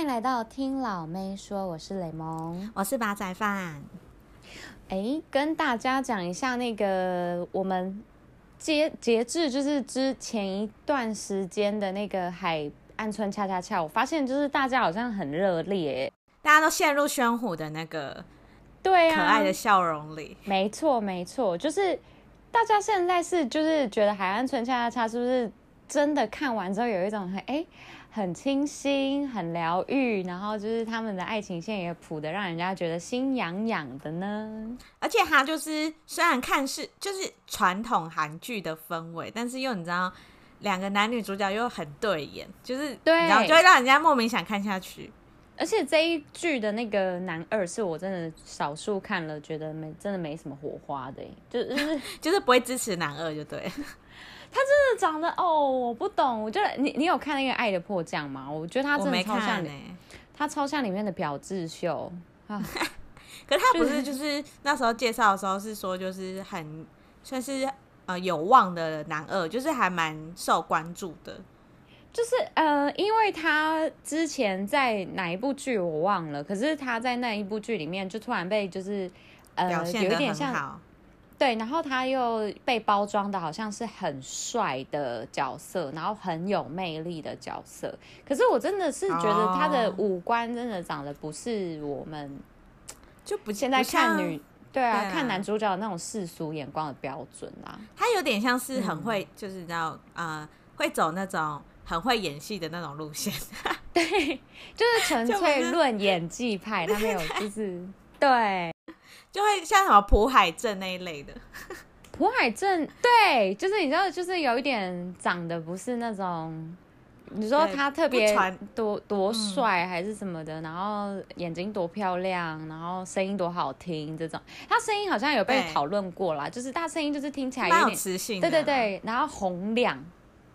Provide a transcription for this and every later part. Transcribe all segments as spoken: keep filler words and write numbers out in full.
欢迎来到听老妹说，我是蕾檬，我是八仔饭。哎，跟大家讲一下，那个我们截截至就是之前一段时间的那个海岸村恰恰恰，我发现就是大家好像很热烈，大家都陷入宣虎的那个对啊可爱的笑容里。没错没错，就是大家现在是就是觉得海岸村恰恰恰是不是真的看完之后有一种很哎。很清新很疗愈，然后就是他们的爱情线也谱的让人家觉得心痒痒的呢。而且它就是虽然看是就是传统韩剧的氛围，但是又你知道两个男女主角又很对眼，就是对，然后就会让人家莫名想看下去。而且这一剧的那个男二是我真的少数看了觉得没真的没什么火花的，就是就是不会支持男二就对他真的长得哦，我不懂，我觉得你你有看那个《爱的迫降》吗？我觉得他真的超像，欸、他超像里面的朴智秀啊。可是他不是就是那时候介绍的时候是说就是很算是呃有望的男二，就是还蛮受关注的。就是呃，因为他之前在哪一部剧我忘了，可是他在那一部剧里面就突然被就是呃表现得很好。对，然后他又被包装的好像是很帅的角色，然后很有魅力的角色。可是我真的是觉得他的五官真的长得不是我们就不现在看女对啊, 对啊看男主角那种世俗眼光的标准啊。他有点像是很会、嗯、就是你知道呃会走那种很会演戏的那种路线。对，就是纯粹论演技派，他没有就是对。就会像什么朴海镇那一类的，朴海镇对，就是你知道，就是有一点长得不是那种，你说他特别多多帅还是什么的，嗯、然后眼睛多漂亮，然后声音多好听，这种他声音好像有被讨论过啦，就是他声音就是听起来有点蛮有磁性的，对对对，然后洪亮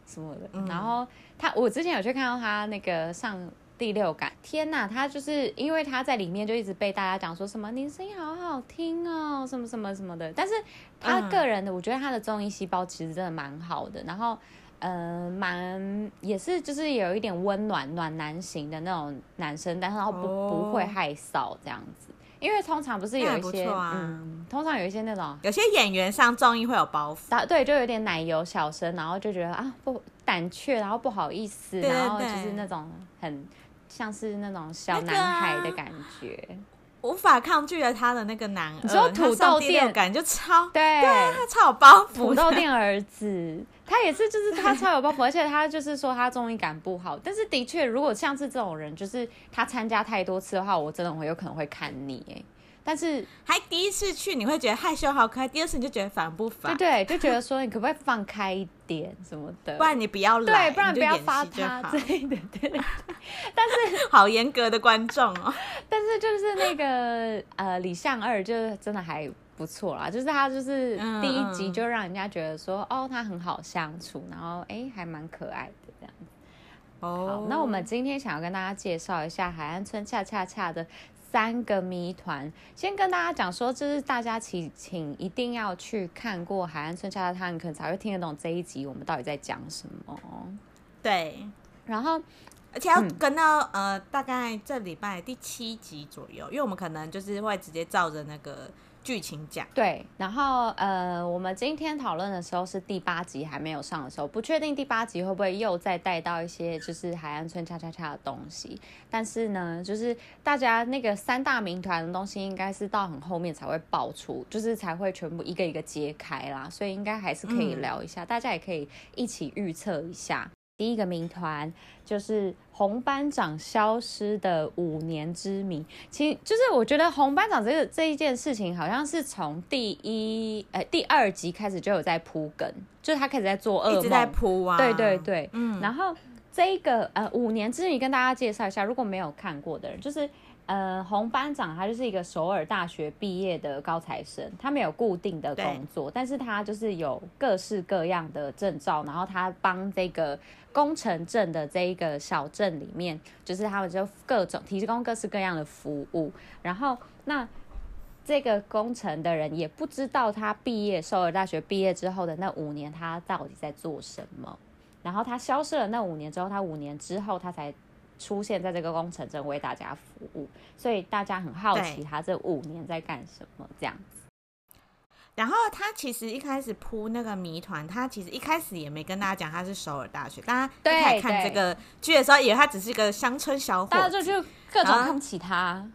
什么的，嗯、然后他我之前有去看到他那个上。第六感，天哪，他就是因为他在里面就一直被大家讲说什么你声音好好听哦什么什么什么的，但是他个人的、嗯、我觉得他的综艺细胞其实真的蛮好的，然后呃蛮也是就是有一点温暖暖男型的那种男生，但是他不、哦、不会害臊这样子，因为通常不是有一些、啊嗯、通常有一些那种有些演员上综艺会有包袱，对，就有点奶油小生，然后就觉得啊不胆怯，然后不好意思，对对对，然后就是那种很像是那种小男孩的感觉，那個啊、无法抗拒了他的那个男二，你说土豆店感就超对，对他超有包袱，土豆店儿子，他也是就是他超有包袱，而且他就是说他综艺感不好，但是的确如果像是这种人，就是他参加太多次的话，我真的会有可能会看腻哎、欸。但是还第一次去你会觉得害羞好可爱，第二次你就觉得烦不烦，对对，就觉得说你可不可以放开一点什么的不然你不要来，对，不然不要发他之类的，对对对但是好严格的观众哦但是就是那个呃李相二就是真的还不错啦，就是他就是第一集就让人家觉得说、嗯、哦他很好相处，然后哎还蛮可爱的这样子。哦，好，那我们今天想要跟大家介绍一下海岸村恰恰恰的三个谜团。先跟大家讲说，就是大家请请一定要去看过海岸村恰恰恰，你可能才会听得懂这一集我们到底在讲什么。对，然后而且要跟到、嗯、呃大概这礼拜第七集左右，因为我们可能就是会直接照着那个剧情讲。对，然后呃我们今天讨论的时候是第八集还没有上的时候，不确定第八集会不会又再带到一些就是海岸村恰恰恰的东西，但是呢就是大家那个三大谜团的东西应该是到很后面才会爆出，就是才会全部一个一个揭开啦，所以应该还是可以聊一下、嗯、大家也可以一起预测一下。第一个谜团就是红班长消失的五年之谜。其实就是我觉得红班长这个这一件事情好像是从第一呃第二集开始就有在铺梗，就是他开始在做噩梦，一直在铺啊，对对对，嗯。然后这个呃五年之谜跟大家介绍一下，如果没有看过的人，就是呃红班长他就是一个首尔大学毕业的高材生，他没有固定的工作，但是他就是有各式各样的证照，然后他帮这个宫城镇的这一个小镇里面，就是他们就各种提供各式各样的服务，然后那这个宫城的人也不知道他毕业首尔大学毕业之后的那五年他到底在做什么，然后他消失了那五年之后，他五年之后他才出现在这个工程中为大家服务，所以大家很好奇他这五年在干什么这样子。然后他其实一开始铺那个谜团，他其实一开始也没跟大家讲他是首尔大学，大家一开始看这个剧的时候以为他只是一个乡村小伙，大家就去各种看不起他。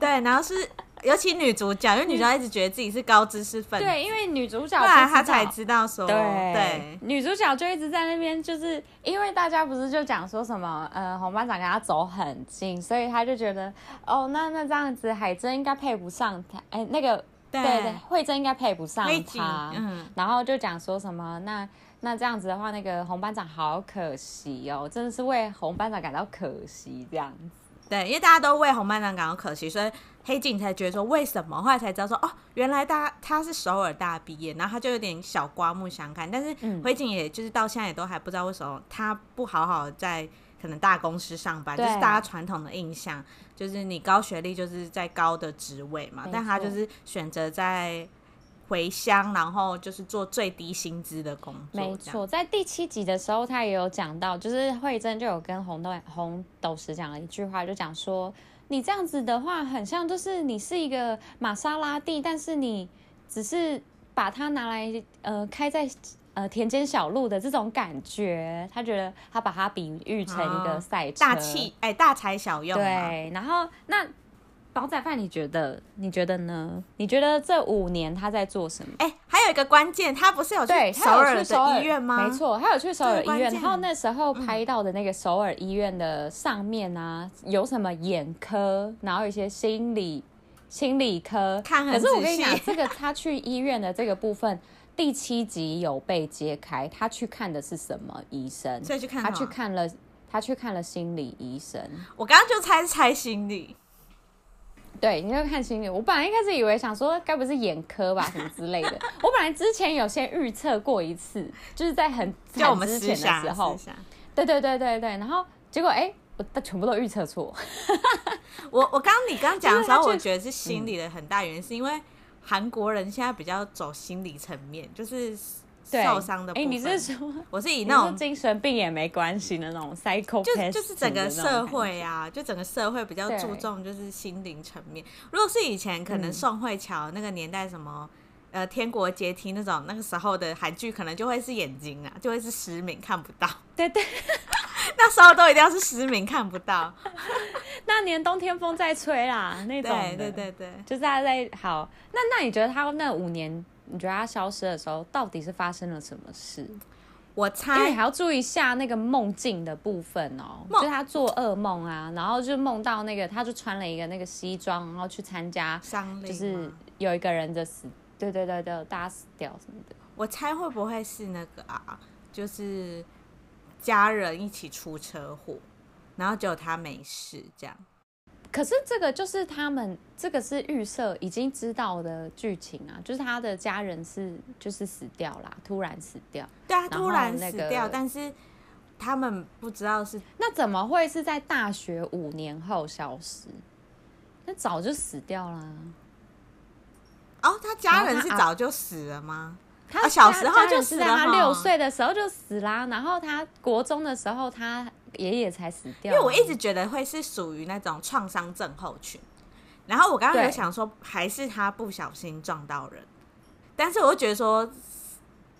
对，然后是尤其女主角，因为女主角一直觉得自己是高知识分子，对，因为女主角不知道，后来她才知道说 对, 对，女主角就一直在那边，就是因为大家不是就讲说什么呃洪班长跟她走很近，所以她就觉得哦那那这样子海珍应该配不上她，哎那个 对, 对, 对慧珍应该配不上她、嗯、然后就讲说什么那那这样子的话那个洪班长好可惜哦，真的是为洪班长感到可惜这样子。对，因为大家都为洪班长感到可惜，所以黑镜才觉得说为什么，后来才知道说哦，原来大他是首尔大毕业，然后他就有点小刮目相看。但是灰烬也就是到现在也都还不知道为什么他不好好在可能大公司上班，就是大家传统的印象就是你高学历就是在高的职位嘛，但他就是选择在回乡，然后就是做最低薪资的工作。没错，在第七集的时候他也有讲到，就是慧珍就有跟红豆红斗石讲了一句话，就讲说你这样子的话很像就是你是一个玛莎拉蒂，但是你只是把它拿来呃开在呃田间小路的这种感觉，他觉得他把它比喻成一个赛车、哦、大气哎大材小用、啊、对。然后那煲仔饭你觉得你觉得呢？你觉得这五年他在做什么？哎、欸，还有一个关键，他不是有去首尔的医院吗？没错，他有去首尔医院，然后那时候拍到的那个首尔医院的上面啊、嗯、有什么眼科，然后有一些心理心理科看很仔细。可是我跟你讲这个他去医院的这个部分第七集有被揭开，他去看的是什么医生？所以去看他去看了他去看了心理医生。我刚刚就猜猜心理，对，你就看心理。我本来一开始以为想说该不是眼科吧什么之类的我本来之前有先预测过一次，就是在很惨之前的时候，对对对对对，然后结果哎、欸，我全部都预测错我我刚你刚讲的时候我觉得是心理的很大原因是因为韩国人现在比较走心理层面，就是受伤的部分。哎、欸，你是说我是以那种精神病也没关系的那种 psychopath， 就, 就是整个社会啊，就整个社会比较注重就是心灵层面。如果是以前可能宋慧乔那个年代什么、嗯、呃天国阶梯那种，那个时候的韩剧可能就会是眼睛啊，就会是失明看不到。对对，那时候都一定要是失明看不到。那年冬天风在吹啦，那种的。对对对对，就是他在好。那那你觉得他那五年？你觉得他消失的时候到底是发生了什么事？我猜因为还要注意一下那个梦境的部分哦，就是他做噩梦啊，然后就梦到那个他就穿了一个那个西装，然后去参加丧礼，就是有一个人的死，对对对对，大家死掉什么的。我猜会不会是那个啊，就是家人一起出车祸，然后只有他没事这样。可是这个就是他们这个是预设已经知道的剧情啊，就是他的家人是就是死掉啦，突然死掉。对啊，突然死掉，但是他们不知道是那怎么会是在大学五年后消失？那早就死掉啦。哦，他家人是早就死了吗？他、啊、小时候就死了，他六岁的时候就死啦，然后他国中的时候他爷爷才死掉。因为我一直觉得会是属于那种创伤症候群，然后我刚刚有想说还是他不小心撞到人，但是我就觉得说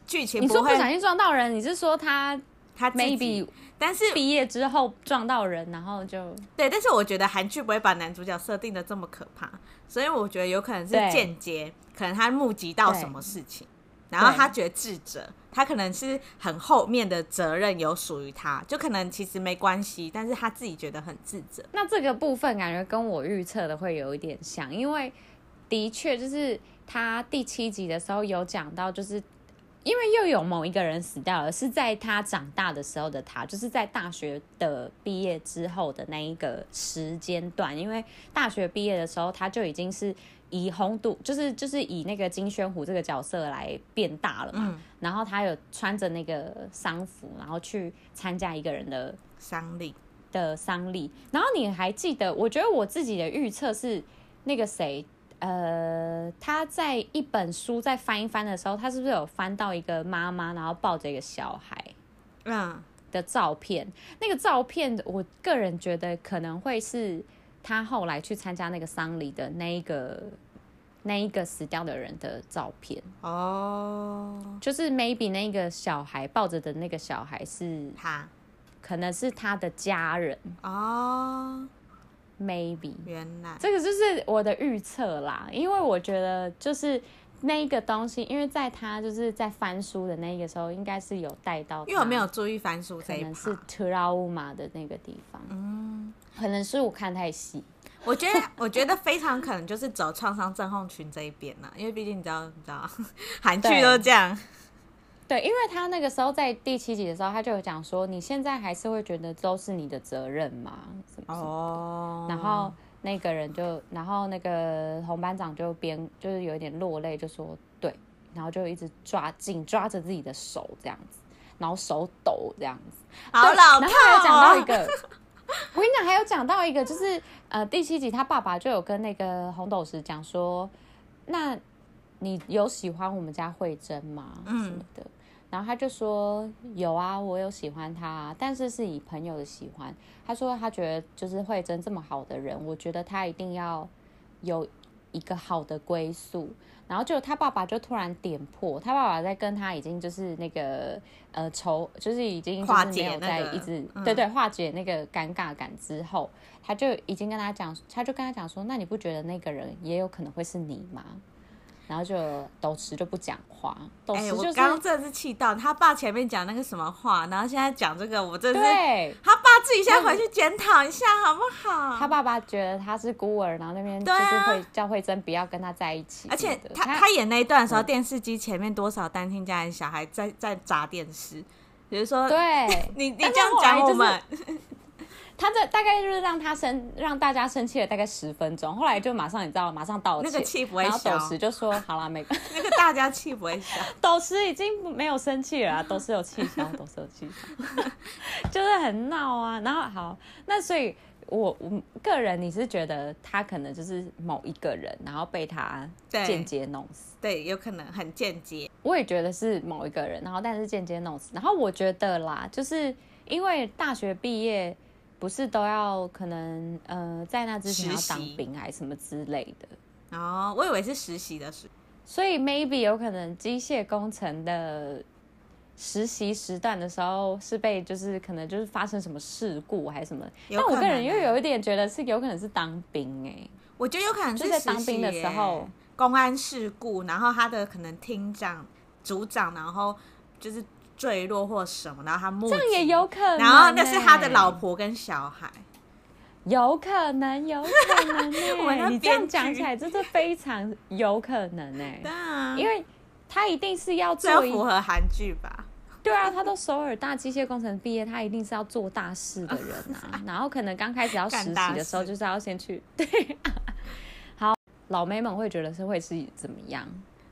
剧情不会。你说不小心撞到人，你是说他他 maybe 但是毕业之后撞到人，然后就对。但是我觉得韩剧不会把男主角设定的这么可怕，所以我觉得有可能是间接，可能他目击到什么事情，然后他觉得智者他可能是很后面的责任有属于他，就可能其实没关系，但是他自己觉得很自责。那这个部分感觉跟我预测的会有一点像，因为的确就是他第七集的时候有讲到，就是因为又有某一个人死掉了，是在他长大的时候的他，就是在大学的毕业之后的那一个时间段，因为大学毕业的时候他就已经是以洪都就是就是以那个金宣虎这个角色来变大了嘛，嗯、然后他有穿着那个丧服，然后去参加一个人的丧礼的丧礼。然后你还记得？我觉得我自己的预测是那个谁，呃，他在一本书在翻一翻的时候，他是不是有翻到一个妈妈，然后抱着一个小孩？嗯，的照片，那个照片我个人觉得可能会是他后来去参加那个丧礼的那一个那一个死掉的人的照片哦， oh. 就是 maybe 那个小孩抱着的那个小孩是他，可能是他的家人哦。Oh.maybe 原来这个就是我的预测啦，因为我觉得就是那一个东西，因为在他就是在翻书的那个时候应该是有带到，因为我没有注意翻书这一趴，可能是 trauma 的那个地方，嗯，可能是我看太细，我觉得我觉得非常可能就是走创伤症候群这一边啦，因为毕竟你知道你知道韩剧都这样，对，因为他那个时候在第七集的时候，他就有讲说，你现在还是会觉得都是你的责任嘛，什么什么的。哦、然后那个人就，然后那个红班长就边就是有一点落泪，就说对，然后就一直抓紧抓着自己的手这样子，然后手抖这样子。好老套、哦。然后还有讲到一个，我跟你讲，还有讲到一个，就是呃第七集他爸爸就有跟那个红斗士讲说，那你有喜欢我们家慧珍吗？嗯，什么的。然后他就说有啊，我有喜欢他、啊，但是是以朋友的喜欢。他说他觉得就是慧珍这么好的人，我觉得他一定要有一个好的归宿。然后就他爸爸就突然点破，他爸爸在跟他已经就是那个呃仇，就是已经就是没有在一直、那个、对对化解那个尴尬感之后，他就已经跟他讲，他就跟他讲说，那你不觉得那个人也有可能会是你吗？然后就斗池就不讲话，斗池就是、欸、我刚刚真的是气到他爸前面讲那个什么话，然后现在讲这个，我真的是对他爸自己先回去检讨一下好不好？他爸爸觉得他是孤儿，然后那边就是会叫慧珍不要跟他在一起。而且 他, 他, 他演那一段的时候，嗯、电视机前面多少单亲家庭小孩在在砸电视，比如说对你你这样讲我们。他这大概就是让他生让大家生气了大概十分钟，后来就马上你知道马上道歉，那个气不会消，然后斗士就说好啦没关系，那个大家气不会消，斗士已经没有生气了啦，斗士有气消，斗士有气消，就是很闹啊。然后好，那所以我我个人你是觉得他可能就是某一个人，然后被他间接弄死，对，有可能很间接。我也觉得是某一个人，然后但是间接弄死。然后我觉得啦，就是因为大学毕业。不是都要可能呃在那之前要当兵还是什么之类的哦，我以为是实习的时，所以 maybe 有可能机械工程的实习时段的时候是被就是可能就是发生什么事故还是什么，但我个人又有一点觉得是有可能是当兵哎、欸，我觉得有可能是实习、欸、就在当兵的时候公安事故，然后他的可能厅长、组长，然后就是。坠落或什么，然后他目击，这样也有可能、欸。然后那是他的老婆跟小孩，有可能，有可能、欸。你这样讲起来，真的非常有可能哎、欸。对啊，因为他一定是要做一，这要符合韩剧吧？对啊，他都首尔大机械工程毕业，他一定是要做大事的人啊。然后可能刚开始要实习的时候，就是要先去。对、啊，好，老妹们会觉得是会是怎么样？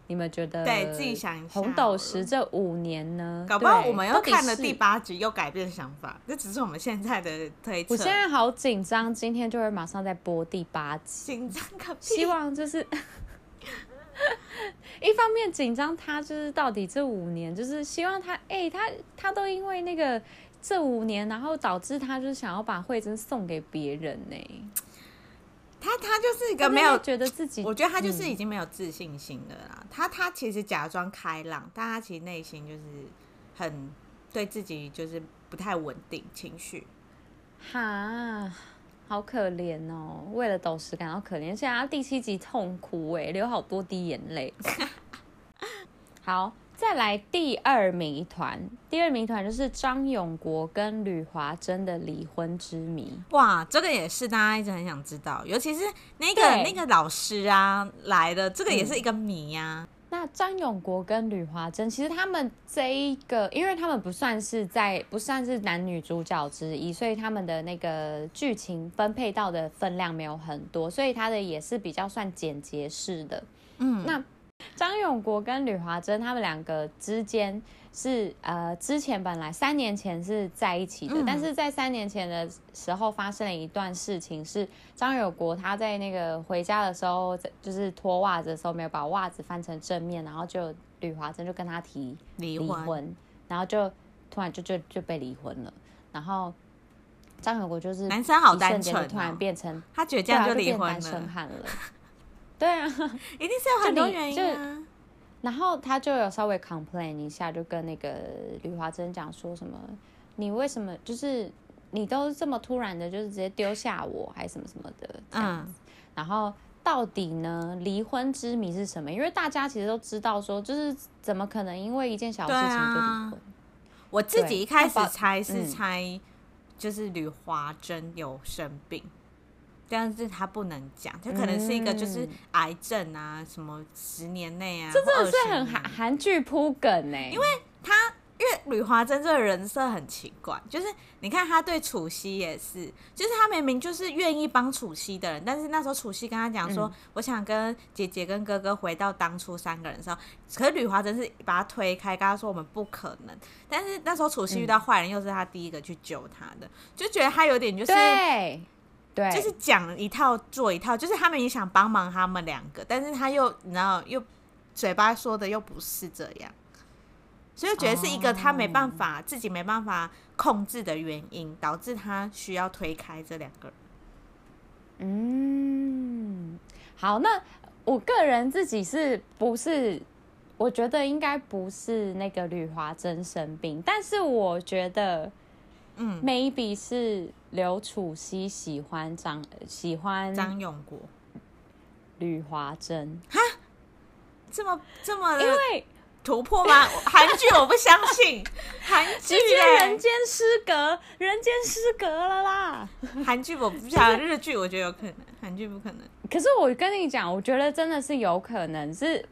你们觉得对自己想一下，红斗士这五年呢？搞不好我们又看了第八集，又改变想法。这只是我们现在的推测。我现在好紧张，今天就会马上再播第八集。紧张个屁！希望就是一方面紧张，他就是到底这五年，就是希望他，哎、欸，他他都因为那个这五年，然后导致他就是想要把慧珍送给别人呢、欸。他他就是一个没有觉得自己，我觉得他就是已经没有自信心了啦。嗯、他他其实假装开朗，但他其实内心就是很对自己就是不太稳定情绪。哈，好可怜哦！为了斗士感到可怜，现在他第七集痛哭哎、欸，流好多滴眼泪。好，再来第二谜团。第二谜团就是张永国跟吕华珍的离婚之谜。哇，这个也是大家一直很想知道，尤其是那个那个老师啊来的，这个也是一个谜啊。嗯、那张永国跟吕华珍，其实他们这一个，因为他们不算是在不算是男女主角之一，所以他们的那个剧情分配到的分量没有很多，所以他的也是比较算简洁式的。嗯，那。张永国跟吕华珍他们两个之间是呃，之前本来三年前是在一起的，嗯、但是在三年前的时候发生了一段事情，是张永国他在那个回家的时候，就是脱袜子的时候没有把袜子翻成正面，然后就吕华珍就跟他提离婚，离婚然后就突然就就就被离婚了。然后张友国就是男生好单纯、哦、突然变成他觉得这样就离婚了，对啊，就变单身汉了。对啊，一定是有很多原因啊。然后他就有稍微 complain 一下，就跟那个吕华珍讲说什么，你为什么就是你都这么突然的，就是直接丢下我，还什么什么的这样子。嗯、然后到底呢，离婚之谜是什么？因为大家其实都知道说，就是怎么可能因为一件小事情就离婚？啊、我自己一开始猜是猜，嗯、就是吕华珍有生病。但是他不能讲，他可能是一个就是癌症啊，嗯、什么十年内啊，这真的是很韩韩剧铺梗欸。因为他因为吕华珍这个人设很奇怪，就是你看他对楚曦也是，就是他明明就是愿意帮楚曦的人，但是那时候楚曦跟他讲说、嗯、我想跟姐姐跟哥哥回到当初三个人的时候，可是吕华珍是把他推开，跟他说我们不可能。但是那时候楚曦遇到坏人又是他第一个去救他的，就觉得他有点就是对对，就是讲一套做一套，就是他们也想帮忙他们两个，但是他又你知道又嘴巴说的又不是这样，所以我觉得是一个他没办法、哦、自己没办法控制的原因，导致他需要推开这两个人。嗯，好，那我个人自己是不是我觉得应该不是那个吕华珍生病，但是我觉得嗯 ，maybe 是刘楚曦喜欢张喜欢张永国、吕华珍，哈，这么这么因为突破吗？韩剧我不相信，韩剧欸，人间失格，人间失格了啦！韩剧我不想，日剧我觉得有可能，韩剧不可能。可是我跟你讲，我觉得真的是有可能是。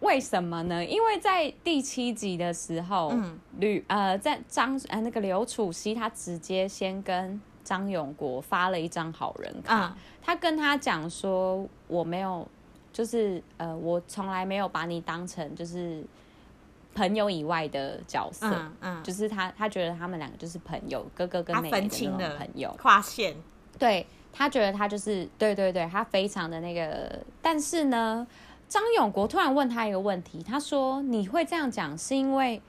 为什么呢？因为在第七集的时候，嗯，吕呃，在张呃那个刘楚曦，他直接先跟张永国发了一张好人卡，嗯、他跟他讲说，我没有，就是呃，我从来没有把你当成就是朋友以外的角色，嗯嗯、就是他他觉得他们两个就是朋友，哥哥跟妹妹的那种朋友，跨线，对他觉得他就是对对对，他非常的那个，但是呢。张永国突然问他一个问题，他说你会这样讲是因为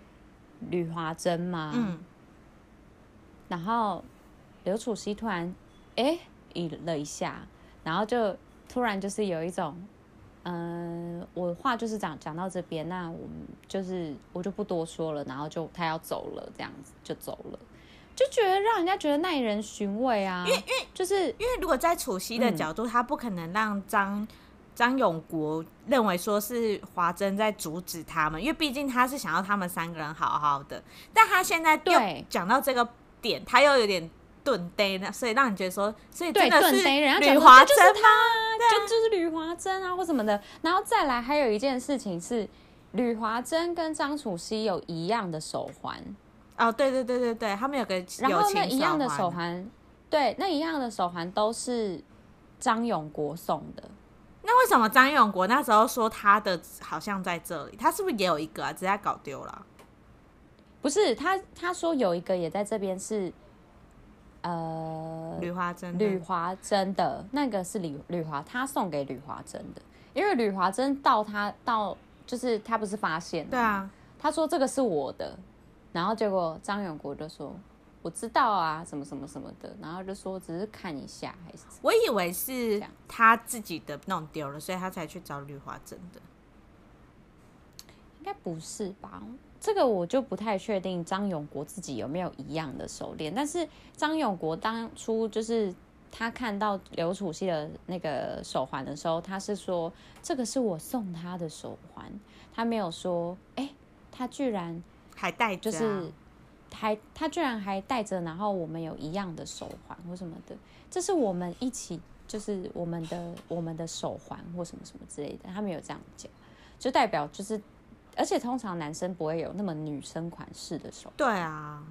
吕华珍吗？嗯，然后刘楚曦突然哎了一下，然后就突然就是有一种嗯、呃，我话就是讲讲到这边，那我就是我就不多说了，然后就他要走了，这样子就走了，就觉得让人家觉得耐人寻味啊。因为因为就是因为如果在楚曦的角度、嗯、他不可能让张张永国认为说是华珍在阻止他们，因为毕竟他是想要他们三个人好好的，但他现在又讲到这个点，他又有点顿呆，所以让你觉得说，所以真的是吕华珍吗？就就是吕华珍啊，或什么的。然后再来还有一件事情是，吕华珍跟张楚曦有一样的手环。哦，对对对对对，他们有个友情手环。然后那一样的手环，对，那一样的手环都是张永国送的。那为什么张永国那时候说他的好像在这里？他是不是也有一个啊？只是他搞丢了、啊？不是，他他说有一个也在这边是，呃，吕华珍，吕华珍的那个是吕吕华，他送给吕华珍的，因为吕华珍到他到就是他不是发现了，对啊，他说这个是我的，然后结果张永国就说。我知道啊，什么什么什么的，然后就说只是看一下还是。我以为是他自己的弄丢了，所以他才去找吕华珍的。应该不是吧？这个我就不太确定张永国自己有没有一样的手链，但是张永国当初就是他看到刘楚曦的那个手环的时候，他是说这个是我送他的手环，他没有说哎、欸，他居然还带着、啊，就是。还他居然还带着，然后我们有一样的手环或什么的，这是我们一起就是我们的我们的手环或什么什么之类的，他没有这样讲，就代表就是，而且通常男生不会有那么女生款式的手环。对啊，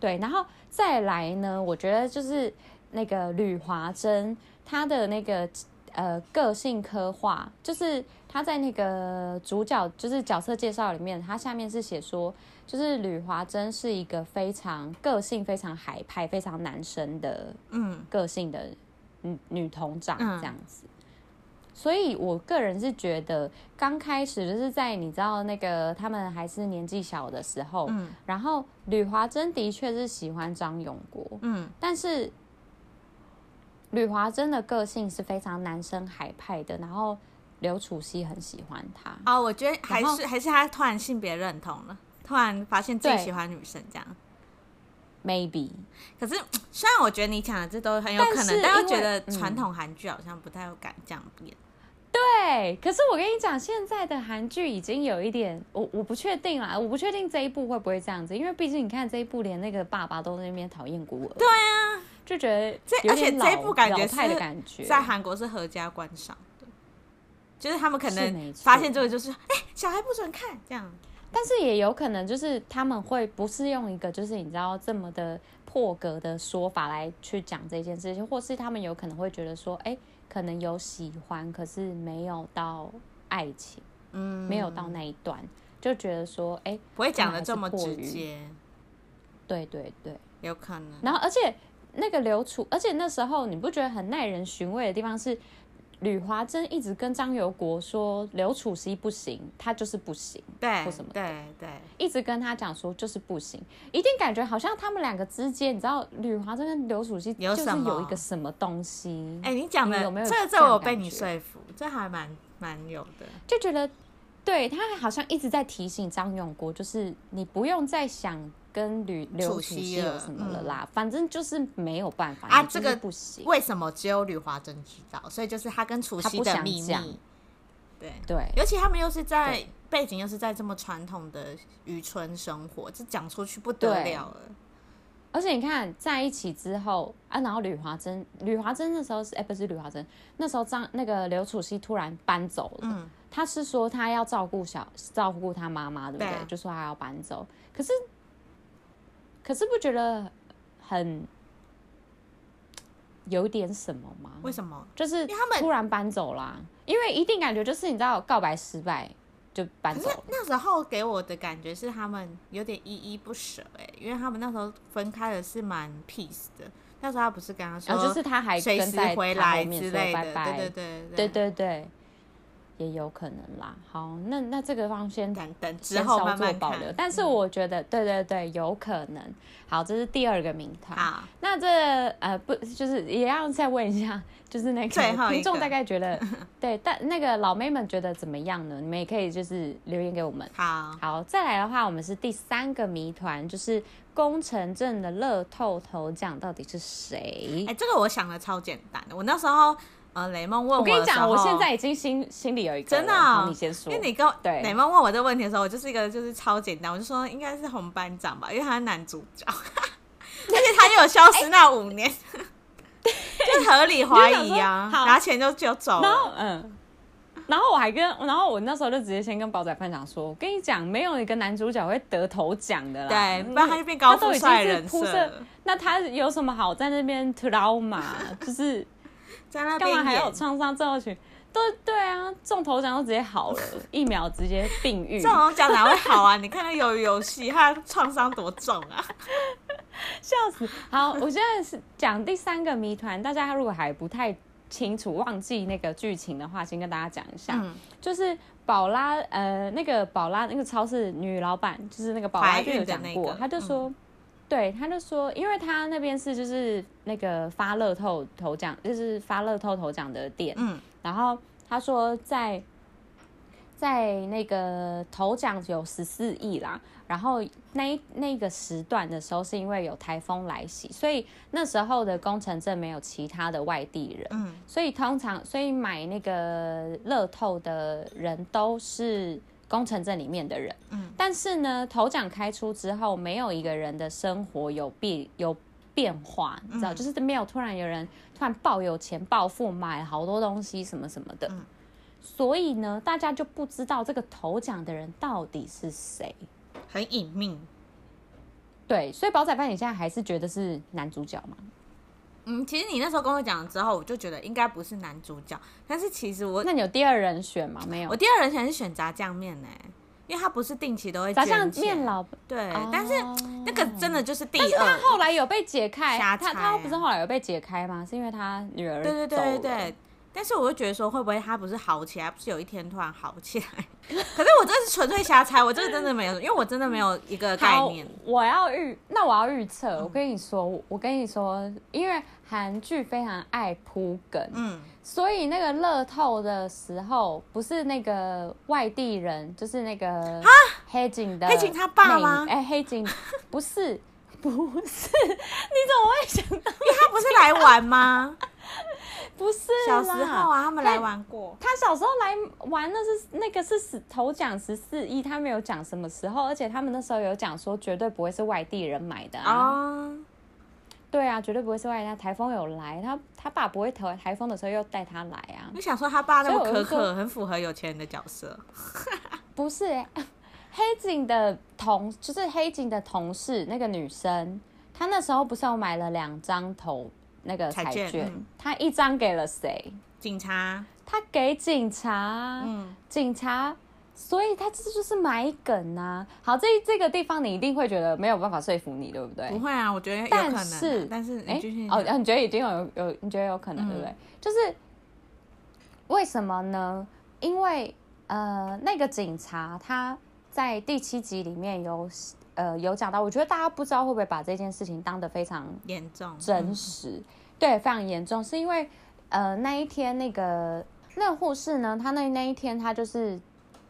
对，然后再来呢，我觉得就是那个吕华珍她的那个呃个性刻画，就是她在那个主角就是角色介绍里面，她下面是写说。就是吕华珍是一个非常个性、非常海派、非常男生的，嗯，个性的女同长这样子。嗯、所以我个人是觉得刚开始就是在你知道那个他们还是年纪小的时候、嗯、然后吕华珍的确是喜欢张永国、嗯、但是吕华珍的个性是非常男生海派的，然后刘楚曦很喜欢他哦，我觉得还是还是他突然性别认同了，突然发现自己喜欢女生这样 maybe。 可是虽然我觉得你讲的这都很有可能，但我觉得传统韩剧好像不太敢这样演、嗯、对，可是我跟你讲现在的韩剧已经有一点 我, 我不确定啦，我不确定这一部会不会这样子，因为毕竟你看这一部连那个爸爸都在那边讨厌孤儿，对啊，就觉得有点老，而且这一部感觉是感觉在韩国是合家观赏的，就是他们可能发现这个就是哎、欸，小孩不准看这样，但是也有可能就是他们会不是用一个就是你知道这么的破格的说法来去讲这件事情，或是他们有可能会觉得说哎、欸，可能有喜欢可是没有到爱情、嗯、没有到那一段，就觉得说哎、欸，不会讲的这么直接，对对对，有可能。然后而且那个刘楚，而且那时候你不觉得很耐人寻味的地方是吕华珍一直跟张友国说刘楚曦不行，他就是不行，对，或什么的，对对，一直跟他讲说就是不行，一定感觉好像他们两个之间，你知道吕华珍跟刘楚曦就是有一个什么东西。哎、欸，你讲的你有没有这个？这我被你说服，这还蛮蛮有的，就觉得对他好像一直在提醒张永国，就是你不用再想跟刘楚曦有什么了啦、嗯，反正就是没有办法啊，这个不行。为什么只有吕华珍知道？所以就是他跟楚曦的秘密。对对，尤其他们又是在背景又是在这么传统的渔村生活，这讲出去不得了了。而且你看在一起之后啊，然后吕华珍，吕华珍那时候是哎、欸、不是吕华珍，那时候张那个刘楚曦突然搬走了，嗯、他是说他要照顾小照顾他妈妈，对不对？對啊、就说他要搬走，可是可是不觉得很有点什么吗？为什么？就是突然搬走啦、啊，因为一定感觉就是你知道告白失败。就搬走了。可是那时候给我的感觉是他们有点依依不舍、欸、因为他们那时候分开的是蛮 peace 的。那时候他不是跟他说，哦、就是他还随时回来之类的，拜拜，对对对对对 对, 对，也有可能啦。好，那那这个方先等等之后慢慢做保留。但是我觉得，嗯、对对对，有可能。好，这是第二个谜团。好，那这呃不就是也要再问一下。就是那个听众大概觉得对，但那个老妹们觉得怎么样呢？你们也可以就是留言给我们。好，好，再来的话，我们是第三个谜团，就是宫城镇的乐透头奖到底是谁？哎、欸，这个我想的超简单的，我那时候呃雷梦问我的时候，我跟你讲，我现在已经心心里有一个了，真的、哦，你先说，因为你跟雷梦问我这问题的时候，我就是一个就是超简单，我就说应该是洪班长吧，因为他是男主角，而且他又消失那五年。欸就合理怀疑啊，拿钱就就走了。然后嗯，然后我还跟，然后我那时候就直接先跟煲仔饭讲说，我跟你讲，没有一个男主角会得头奖的啦，对，不然他就变高富帅人设了。那他有什么好在那边 trauma 就是在那边干嘛还有创伤症候群？都对啊，中头奖都直接好了，疫苗直接病愈。中头奖哪会好啊？你看那鱿鱼游戏，他创伤多重啊！笑死！好，我现在是讲第三个谜团，大家如果还不太清楚、忘记那个剧情的话，先跟大家讲一下，嗯、就是宝拉呃，那个宝拉那个超市女老板，就是那个宝拉就有讲过，她、那個、就说。嗯对，他就说，因为他那边是就是那个发乐透头奖，就是发乐透头奖的店，嗯，然后他说在在那个头奖有十四亿啦，然后那那个时段的时候是因为有台风来袭，所以那时候的宫城镇没有其他的外地人，嗯，所以通常所以买那个乐透的人都是。宫城镇里面的人、嗯、但是呢头奖开出之后没有一个人的生活有变有变化，你知道、嗯、就是没有突然有人突然爆有钱暴富买好多东西什么什么的、嗯、所以呢大家就不知道这个头奖的人到底是谁，很隐秘，对，所以煲仔饭你现在还是觉得是男主角吗？嗯，其实你那时候跟我讲之后，我就觉得应该不是男主角。但是其实我，那你有第二人选吗？没有，我第二人选是选炸酱面呢、欸，因为他不是定期都会捐钱。炸酱面老对、哦，但是那个真的就是第二。但是他后来有被解开，啊、他他不是后来有被解开吗？是因为他女儿走了。对对对对对，但是我就觉得说，会不会他不是好起来，不是有一天突然好起来？可是我这是纯粹瞎猜，我这个真的没有，因为我真的没有一个概念。我要预，那我要预测。我跟你说，嗯、我跟你说，因为韩剧非常爱铺梗，嗯，所以那个乐透的时候，不是那个外地人，就是那个黑警的黑警他爸吗？哎、欸，黑警不是。不是，你怎么会想到？因为他不是来玩吗？不是啦，小时候啊，他们来玩过。他小时候来玩那是那个是头奖十四亿，他没有讲什么时候，而且他们那时候有讲说绝对不会是外地人买的啊。Oh. 对啊，绝对不会是外地人。台风有来，他他爸不会投台风的时候又带他来啊。你想说他爸那么苛刻，很符合有钱人的角色。不是、欸。黑警的同就是黑警的同事那个女生，她那时候不是有买了两张投那个彩券，彩券嗯、她一张给了谁？警察，她给警察，嗯，警察，所以她这就是买梗啊。好，这这个地方你一定会觉得没有办法说服你，对不对？不会啊，我觉得有可能、啊，但是但是哎、欸、哦，你觉得已经有有你觉得有可能、嗯、对不对？就是为什么呢？因为呃那个警察他。在第七集里面有呃有讲到，我觉得大家不知道会不会把这件事情当得非常严重、真实，对，非常严重，是因为呃那一天那个那个护士呢，她那那一天她就是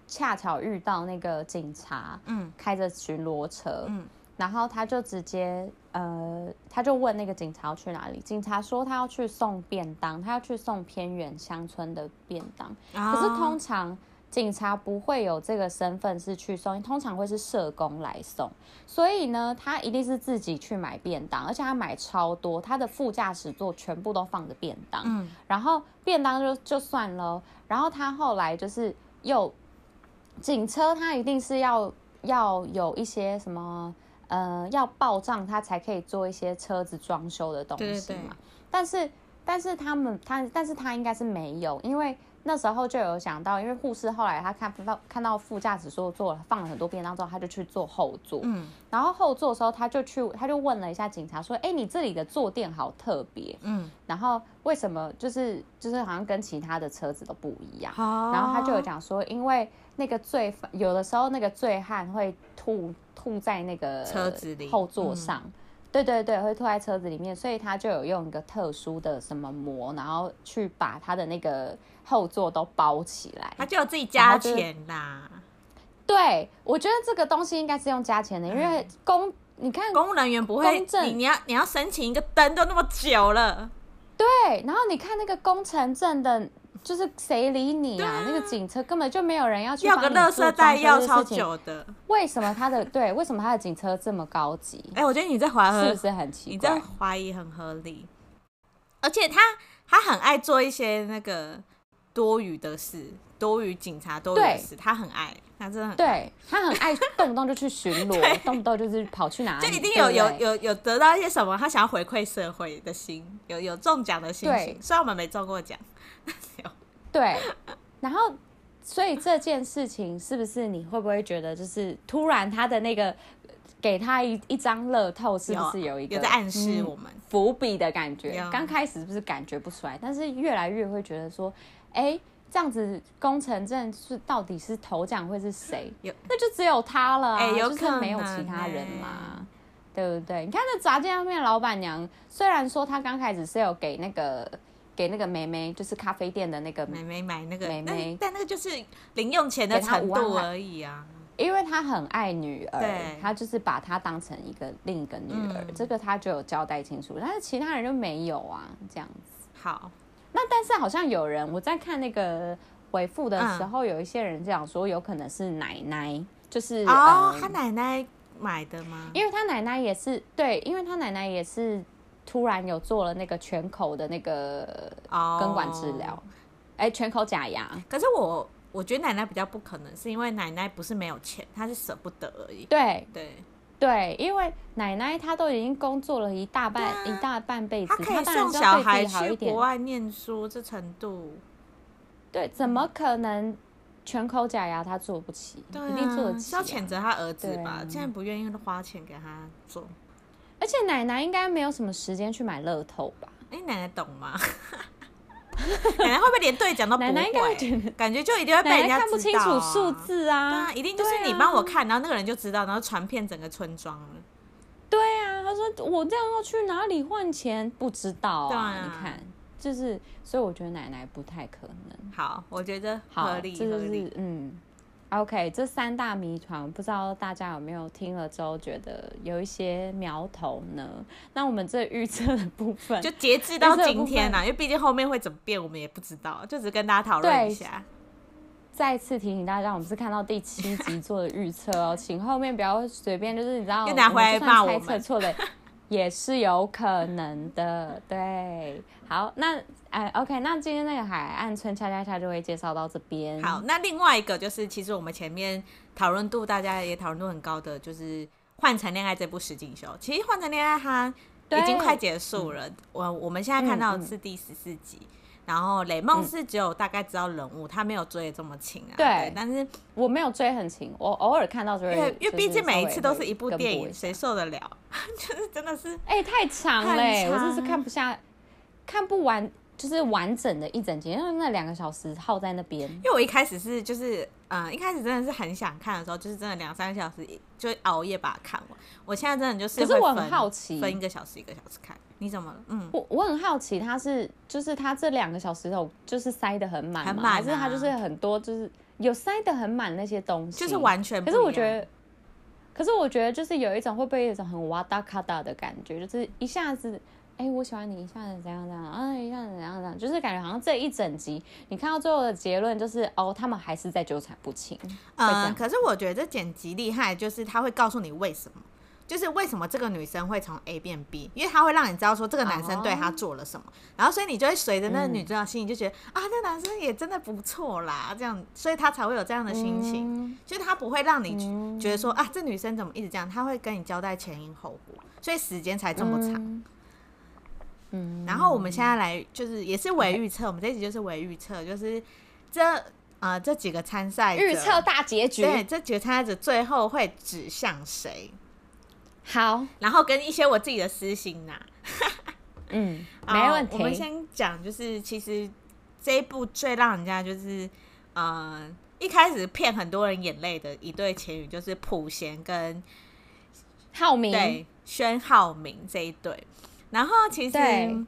恰巧遇到那个警察，嗯，开着巡逻车，嗯，然后她就直接呃她就问那个警察要去哪里，警察说她要去送便当，她要去送偏远乡村的便当，哦、可是通常。警察不会有这个身份是去送，通常会是社工来送，所以呢，他一定是自己去买便当，而且他买超多，他的副驾驶座全部都放着便当，嗯，然后便当就就算了，然后他后来就是又警车，他一定是要要有一些什么呃要报账，他才可以做一些车子装修的东西嘛，对对对但是但是他们他但是他应该是没有，因为。那时候就有想到，因为护士后来他看到看到副驾驶座坐放了很多便当之后，他就去坐后座。嗯，然后后座的时候，他就去他就问了一下警察说：“哎、欸，你这里的坐垫好特别。”嗯，然后为什么就是就是好像跟其他的车子都不一样。哦、然后他就有讲说，因为那个醉有的时候那个醉汉会吐吐在那个车子里后座上。嗯对对对，会吐在车子里面，所以他就有用一个特殊的什么膜，然后去把他的那个后座都包起来。他就有自己加钱啦。对，我觉得这个东西应该是用加钱的，因为公、嗯、你看公务人员不会，你你要你要申请一个灯都那么久了。对，然后你看那个工程证的，就是谁理你啊？啊那个警车根本就没有人要去帮你做装修的事情。要个垃圾袋要超久的。为什么他的对？为什么他的警车这么高级？哎、欸，我觉得你在怀疑是不是很奇怪？你在怀疑很合理。而且他他很爱做一些那个多余的事，多余警察多余的事，他很爱，他真的很爱对他很爱动不动就去巡逻，动不动就是跑去哪里，就一定有有有有得到一些什么，他想要回馈社会的心，有有中奖的心情。虽然我们没中过奖。对，然后所以这件事情是不是你会不会觉得就是突然他的那个给他一一张乐透是不是有一个有在暗示我们、嗯、伏笔的感觉？刚开始是不是感觉不出来，但是越来越会觉得说，哎，这样子工程证是到底是头奖会是谁？那就只有他了、啊，哎，有可能欸、就是没有其他人嘛。对不对？你看那炸酱面老板娘，虽然说她刚开始是有给那个。给那个妹妹，就是咖啡店的那个妹妹买那个妹妹，但那个就是零用钱的程度而已啊。因为她很爱女儿，她就是把她当成一个另一个女儿，嗯、这个她就有交代清楚。但是其他人就没有啊，这样子。好，那但是好像有人，我在看那个回复的时候，嗯、有一些人讲说，有可能是奶奶，就是哦，嗯、她奶奶买的吗？因为她奶奶也是对，因为她奶奶也是。突然有做了那个全口的那个根管治疗，哎、oh. 欸，全口假牙。可是我我觉得奶奶比较不可能，是因为奶奶不是没有钱，她是舍不得而已。对对对，因为奶奶她都已经工作了一大半、啊、一大半辈子，她可以送小孩去国外念书，这程度，对，怎么可能全口假牙她做不起？对、啊，一定做得起、啊。要谴责她儿子吧，啊、竟然不愿意花钱给她做。而且奶奶应该没有什么时间去买乐透吧？哎、欸，奶奶懂吗？奶奶会不会连对讲都不会？奶奶应该觉得感觉就一定会被人家知道、啊、奶奶看不清楚数字啊，对啊，一定就是你帮我看、啊、然后那个人就知道，然后传遍整个村庄了。对啊，他说我这样要去哪里换钱不知道 啊, 对啊，你看就是所以我觉得奶奶不太可能。好，我觉得合理，这、就是、合理，嗯。OK， 这三大谜团，不知道大家有没有听了之后觉得有一些苗头呢？那我们这预测的部分就截至到今天啦、啊，因为毕竟后面会怎么变我们也不知道，就只跟大家讨论一下。再次提醒大家，我们是看到第七集做的预测哦，请后面不要随便就是你知道，又拿回来骂我们，就算猜测错了也是有可能的。对，好，那哎 ，OK， 那今天那个海岸村恰恰恰就会介绍到这边。好，那另外一个就是，其实我们前面讨论度大家也讨论度很高的，就是《换乘恋爱》这部实境秀。其实《换乘恋爱》它已经快结束了，我我们现在看到的是第十四集。嗯嗯，然后雷梦是只有大概知道人物、嗯、他没有追这么勤啊， 对, 对，但是我没有追很勤，我偶尔看到追，因为毕竟每一次都是一部电影，谁受得了就是真的是哎、欸、太长了、欸、我真是看不下看不完，就是完整的一整集，因为那两个小时耗在那边。因为我一开始是就是嗯、呃，一开始真的是很想看的时候，就是真的两三个小时就熬夜把它看完。我现在真的就是会分，可是我很好奇，分一个小时一个小时看。你怎么了？嗯，我我很好奇，他是就是他这两个小时头就是塞得很满，很满、啊，还是他就是很多就是有塞得很满那些东西，就是完全不一样。可是我觉得。可是我觉得就是有一种会不会有一种很哇哒咔哒的感觉，就是一下子哎、欸，我喜欢你，一下子怎样怎样，啊，一下子怎样怎样，就是感觉好像这一整集你看到最后的结论就是哦，他们还是在纠缠不清。嗯，可是我觉得这剪辑厉害，就是他会告诉你为什么，就是为什么这个女生会从 A 变 B， 因为他会让你知道说这个男生对他做了什么， oh. 然后所以你就会随着那个女主角心里就觉得、嗯、啊，那男生也真的不错啦，这样，所以他才会有这样的心情，嗯、就是他不会让你觉得说、嗯、啊，这女生怎么一直这样，他会跟你交代前因后果，所以时间才这么长。嗯嗯、然后我们现在来就是也是微预测，我们这一集就是微预测，就是这呃这几个参赛者预测大结局，对，这几个参赛者最后会指向谁？好，然后跟一些我自己的私心呐、啊，嗯，没问题。我们先讲，就是其实这一部最让人家就是呃一开始骗很多人眼泪的一对情侣，就是普贤跟浩明，对，宣浩明这一对。然后其实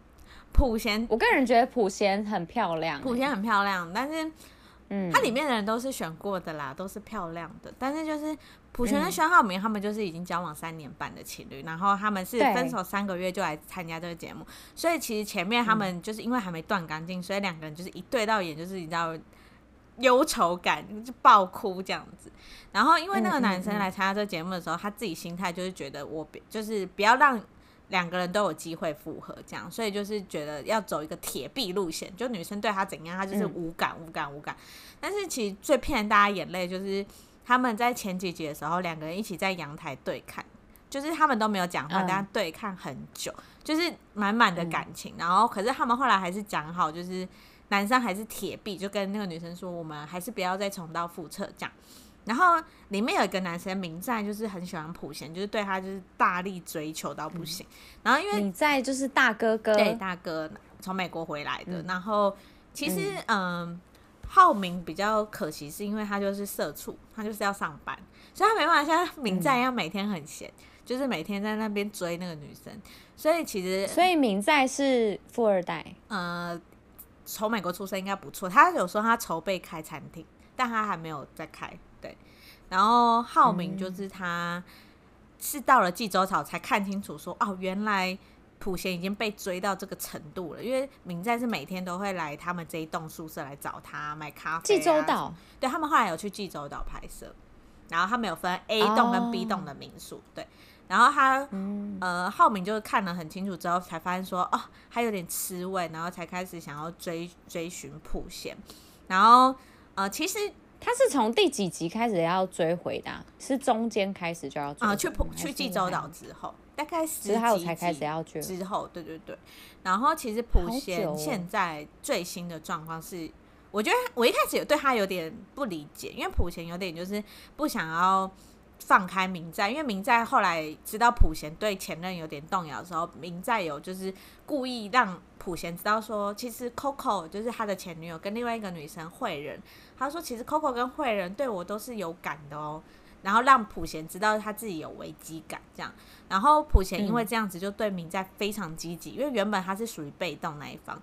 普贤，我个人觉得普贤很漂亮，普贤很漂亮，但是，嗯，它里面的人都是选过的啦，都是漂亮的。但是就是普贤跟宣浩明他们就是已经交往三年半的情侣，嗯、然后他们是分手三个月就来参加这个节目，所以其实前面他们就是因为还没断干净，嗯、所以两个人就是一对到眼就是你知道忧愁感就爆哭这样子。然后因为那个男生来参加这个节目的时候，嗯嗯嗯他自己心态就是觉得我就是不要让两个人都有机会复合这样，所以就是觉得要走一个铁壁路线，就女生对他怎样他就是无感无感无感。但是其实最骗大家眼泪就是他们在前几集的时候两个人一起在阳台对看，就是他们都没有讲话、嗯、但对看很久，就是满满的感情、嗯、然后可是他们后来还是讲好，就是男生还是铁壁就跟那个女生说我们还是不要再重蹈覆辙这样。然后里面有一个男生名在就是很喜欢普贤，就是对他就是大力追求到不行、嗯、然后因为你在就是大哥哥，对，大哥从美国回来的、嗯、然后其实嗯、呃、浩明比较可惜是因为他就是社畜，他就是要上班，所以他没办法像名在一样每天很闲、嗯、就是每天在那边追那个女生，所以其实所以名在是富二代，呃从美国出生应该不错，他有说他筹备开餐厅但他还没有在开，对，然后浩明就是他是到了济州岛才看清楚说、嗯、哦，原来普贤已经被追到这个程度了，因为明在是每天都会来他们这一栋宿舍来找他买咖啡、啊、济州岛，对，他们后来有去济州岛拍摄，然后他们有分 A 栋跟 B 栋的民宿、哦、对，然后他、嗯、呃浩明就是看了很清楚之后才发现说哦，他有点吃味，然后才开始想要追追寻普贤，然后呃其实他是从第几集开始要追回的、啊？是中间开始就要追回、啊、去去济州岛之后，大概十几集才开始要追。之后，对对对。然后其实普贤现在最新的状况是，我觉得我一开始有对他有点不理解，因为普贤有点就是不想要放开明在，因为明在后来知道普贤对前任有点动摇的时候，明在有就是故意让普贤知道说，其实 Coco 就是他的前女友跟另外一个女生惠人，他说其实 Coco 跟惠人对我都是有感的哦，然后让普贤知道他自己有危机感这样，然后普贤因为这样子就对明在非常积极、嗯、因为原本他是属于被动那一方，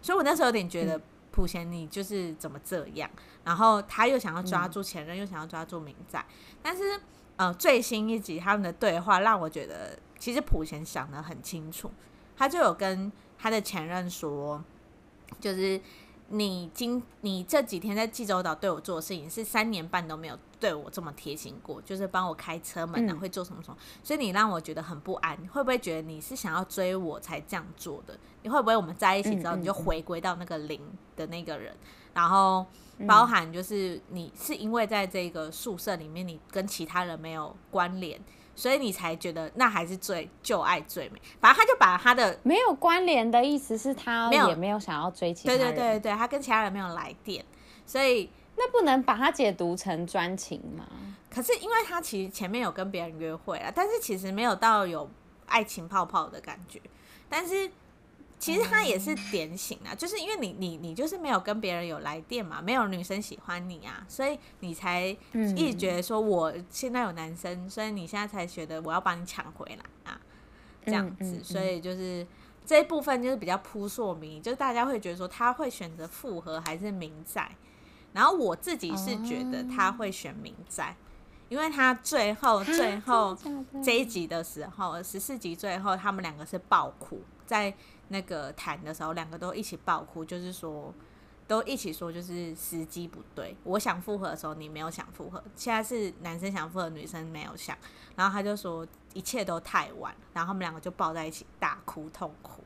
所以我那时候有点觉得、嗯普贤你就是怎么这样，然后他又想要抓住前任、嗯、又想要抓住明在，但是、呃、最新一集他们的对话让我觉得其实普贤想得很清楚，他就有跟他的前任说，就是你今你这几天在济州岛对我做的事情是三年半都没有对我这么贴心过，就是帮我开车门啊，会做什么什么、嗯、所以你让我觉得很不安，会不会觉得你是想要追我才这样做的，你会不会我们在一起之后你就回归到那个零的那个人、嗯嗯、然后包含就是你是因为在这个宿舍里面你跟其他人没有关联，所以你才觉得那还是最旧爱最美，反正他就把他的没有关联的意思是他也没有想要追其他人，对对对对，他跟其他人没有来电，所以那不能把它解读成专情吗？可是因为他其实前面有跟别人约会啦，但是其实没有到有爱情泡泡的感觉，但是其实他也是点醒啊、嗯、就是因为你你你就是没有跟别人有来电嘛，没有女生喜欢你啊，所以你才一直觉得说我现在有男生、嗯、所以你现在才觉得我要把你抢回来啊这样子、嗯嗯嗯、所以就是这一部分就是比较扑朔迷离，就是大家会觉得说他会选择复合还是明在，然后我自己是觉得他会选明在、哦，因为他最后最后这一集的时候，十四集最后他们两个是爆哭，在那个谈的时候两个都一起爆哭，就是说都一起说就是时机不对，我想复合的时候你没有想复合，现在是男生想复合女生没有想，然后他就说一切都太晚，然后他们两个就抱在一起大哭痛哭，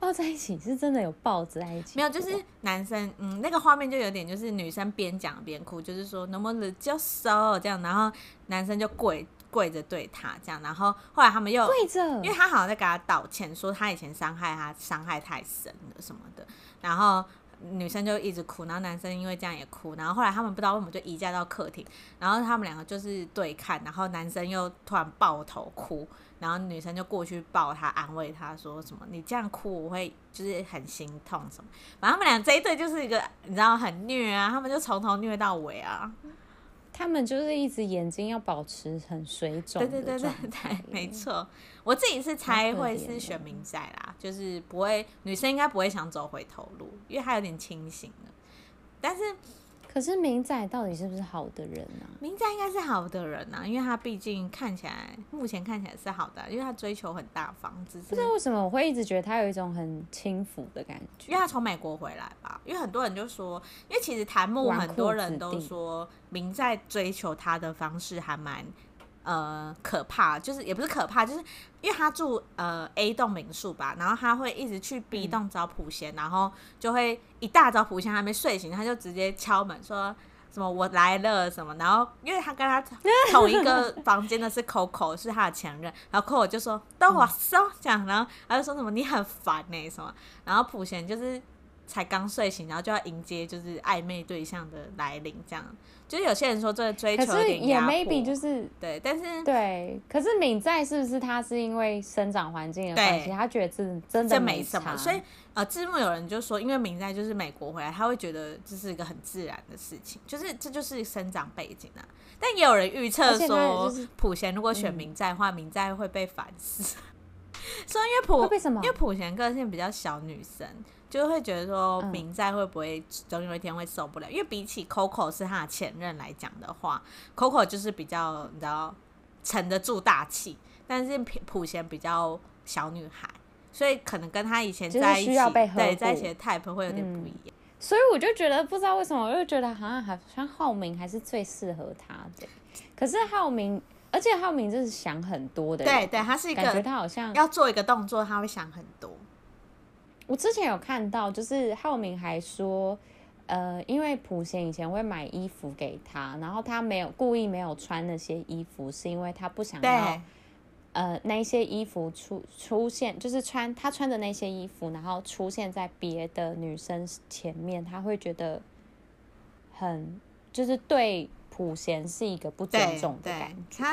抱在一起是真的有抱在一起，没有就是男生嗯，那个画面就有点就是女生边讲边哭，就是说能不能就收这样，然后男生就跪跪着对他这样，然后后来他们又跪着，因为他好像在给他道歉说他以前伤害他伤害太深了什么的，然后女生就一直哭，然后男生因为这样也哭，然后后来他们不知道为什么就移驾到客厅，然后他们两个就是对看，然后男生又突然抱头哭，然后女生就过去抱他安慰他说什么你这样哭我会就是很心痛什么，反正他们俩这一对就是一个你知道很虐啊，他们就从头虐到尾啊，他们就是一直眼睛要保持很水肿的状态，对对对对对，没错，我自己是猜会是选明在啦，就是不会女生应该不会想走回头路，因为她有点清醒了，但是可是明仔到底是不是好的人啊？明仔应该是好的人啊，因为他毕竟看起来目前看起来是好的、啊，因为他追求很大方，只是不知道为什么我会一直觉得他有一种很轻浮的感觉，因为他从美国回来吧。因为很多人就说，因为其实弹幕很多人都说明仔追求他的方式还蛮呃可怕，就是也不是可怕，就是因为他住呃 A 栋民宿吧，然后他会一直去 B 栋找普贤、嗯，然后就会一大早普贤还没睡醒，他就直接敲门说什么我来了什么，然后因为他跟他同一个房间的是 Coco 是他的前任，然后 Coco 就说等我收这样，然后他就说什么你很烦欸什么，然后普贤就是才刚睡醒，然后就要迎接就是暧昧对象的来临，这样就是有些人说这追求有点压迫，可是也 maybe 就是对，但是对，可是敏在是不是他是因为生长环境的关系，他觉得真真的没什么，所以呃，字幕有人就说，因为敏在就是美国回来，他会觉得这是一个很自然的事情，就是这就是生长背景啊。但也有人预测说，就是、普贤如果选敏在的话，敏、嗯、在会被反噬。所以因为普会被什么？因为普贤个性比较小女生。就会觉得说明在会不会总有一天会受不了、嗯、因为比起 Coco 是他的前任来讲的话， Coco 就是比较你知道沉得住大气，但是普贤比较小女孩，所以可能跟他以前在一起、就是、需要被呵护，对，在一起的 type 会有点不一样、嗯、所以我就觉得不知道为什么我就觉得好像好像浩明还是最适合他的，可是浩明而且浩明就是想很多的，对对，他是一个感觉他好像要做一个动作他会想很多。我之前有看到就是浩明还说呃，因为普贤以前会买衣服给他，然后他没有故意没有穿那些衣服是因为他不想要呃那些衣服 出, 出现就是穿他穿的那些衣服然后出现在别的女生前面，他会觉得很就是对普贤是一个不尊重的感觉，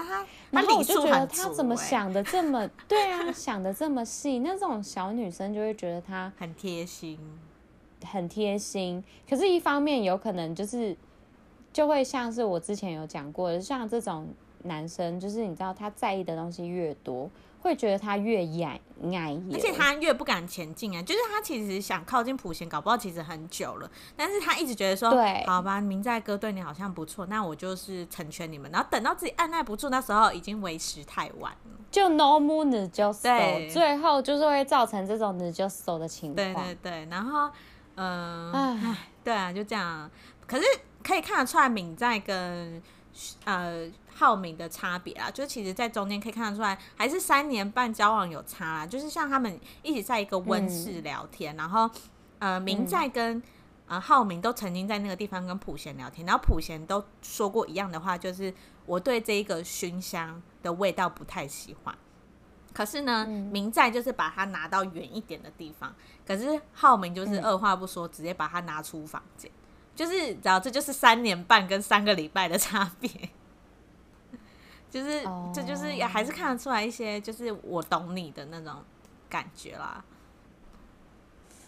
然后我就觉得他怎么想的这么对啊想的这么细，那种小女生就会觉得他很贴心很贴心，可是一方面有可能就是就会像是我之前有讲过的，像这种男生就是你知道他在意的东西越多，会觉得他越矮矮，而且他越不敢前进啊！就是他其实想靠近普贤，搞不好其实很久了，但是他一直觉得说，对，好吧，明在哥对你好像不错，那我就是成全你们。然后等到自己按捺不住，那时候已经为时太晚了，就 no more 你就走，最后就是会造成这种你就走的情况。对对对，然后嗯、呃，对啊，就这样。可是可以看得出来，明在跟呃。浩明的差别啦，就其实在中间可以看得出来还是三年半交往有差啦，就是像他们一起在一个温室聊天、嗯、然后呃，明在跟、嗯呃、浩明都曾经在那个地方跟普贤聊天，然后普贤都说过一样的话，就是我对这一个熏香的味道不太喜欢，可是呢、嗯、明在就是把它拿到远一点的地方，可是浩明就是二话不说、嗯、直接把它拿出房间，就是只要这就是三年半跟三个礼拜的差别，就是这 就, 就是也还是看得出来一些就是我懂你的那种感觉啦，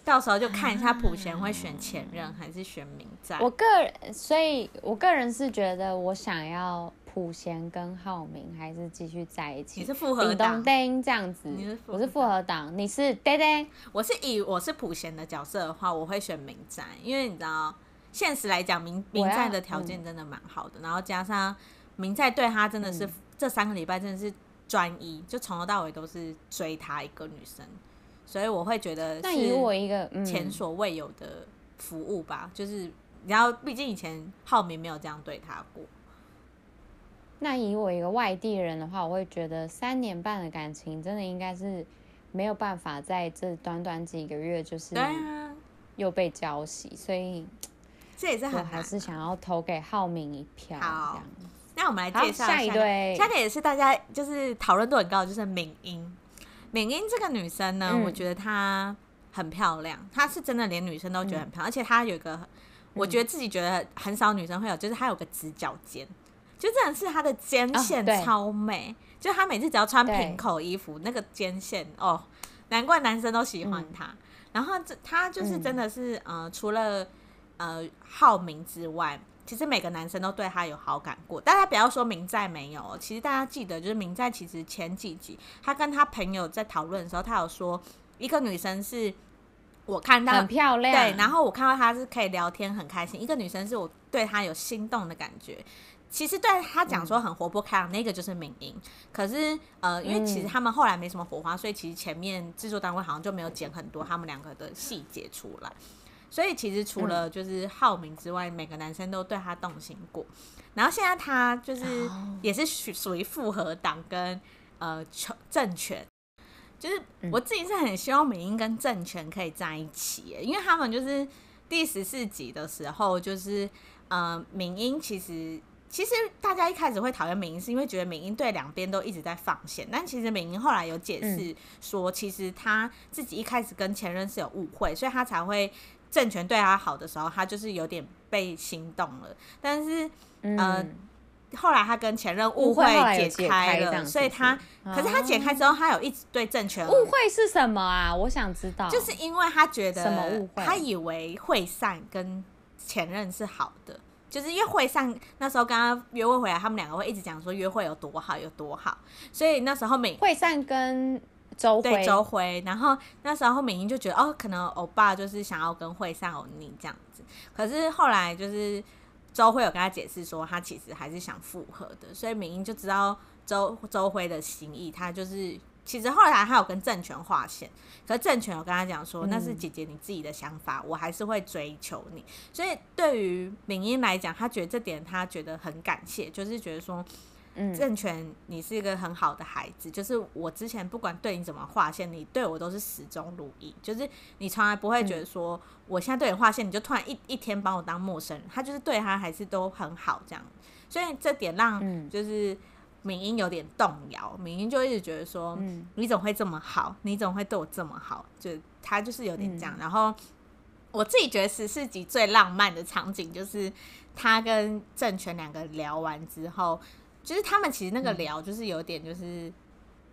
到时候就看一下普贤会选前任还是选明在。我个人所以我个人是觉得我想要普贤跟浩明还是继续在一起。你是复合党，叮这样子，是我是复合党，你是叮叮。我是以我是普贤的角色的话，我会选明在，因为你知道现实来讲明明在的条件真的蛮好的、嗯、然后加上明在对他真的是、嗯、这三个礼拜真的是专一，就从头到尾都是追他一个女生，所以我会觉得是以我一个前所未有的服务吧、嗯、就是然后毕竟以前浩明没有这样对他过。那以我一个外地人的话，我会觉得三年半的感情真的应该是没有办法在这短短几个月就是又被浇熄，所以这也是很难、啊、我还是想要投给浩明一票。好，那我们来介绍下一对，下一个也是大家就是讨论度很高，就是敏英。敏英这个女生呢、嗯，我觉得她很漂亮，她是真的连女生都觉得很漂亮，嗯、而且她有一个、嗯，我觉得自己觉得很少女生会有，就是她有个直角肩，就真的是她的肩线超美，哦、就她每次只要穿平口衣服，那个肩线哦，难怪男生都喜欢她。嗯、然后她就是真的是、嗯、呃，除了呃浩明之外。其实每个男生都对他有好感过，大家不要说明在没有，其实大家记得就是明在其实前几集他跟他朋友在讨论的时候，他有说一个女生是我看到很漂亮，对，然后我看到她是可以聊天很开心，一个女生是我对她有心动的感觉，其实对他讲说很活泼开朗、嗯、那个就是敏英，可是呃，因为其实他们后来没什么火花，所以其实前面制作单位好像就没有剪很多他们两个的细节出来，所以其实除了就是浩明之外、嗯、每个男生都对他动心过，然后现在他就是也是属于复合党跟、呃、政权，就是我自己是很希望敏英跟政权可以在一起，因为他们就是第十四集的时候就是、呃、敏英其实其实大家一开始会讨厌敏英是因为觉得敏英对两边都一直在放线，但其实敏英后来有解释说、嗯、其实他自己一开始跟前任是有误会，所以他才会政权对他好的时候他就是有点被心动了，但是、嗯呃、后来他跟前任误会解开了，所以他、哦、可是他解开之后他有一直对政权误会是什么啊，我想知道，就是因为他觉得什么误会，他以为会散跟前任是好的，就是因为会上那时候跟他约会回来，他们两个会一直讲说约会有多好有多好，所以那时候敏会上跟周辉，对周辉，然后那时候敏英就觉得哦，可能欧巴就是想要跟会上欧尼这样子，可是后来就是周辉有跟他解释说他其实还是想复合的，所以敏英就知道周周辉的心意，他就是其实后来他有跟郑权划线，可是郑权有跟他讲说、嗯、那是姐姐你自己的想法，我还是会追求你，所以对于敏英来讲他觉得这点他觉得很感谢，就是觉得说郑权你是一个很好的孩子，就是我之前不管对你怎么划线你对我都是始终如一，就是你从来不会觉得说、嗯、我现在对你划线你就突然 一, 一天把我当陌生人，他就是对他还是都很好这样，所以这点让就是敏英有点动摇，敏英就一直觉得说、嗯、你怎么会这么好，你怎么会对我这么好，就他就是有点这样、嗯、然后我自己觉得十四集最浪漫的场景就是他跟郑权两个聊完之后，就是他们其实那个聊就是有点就是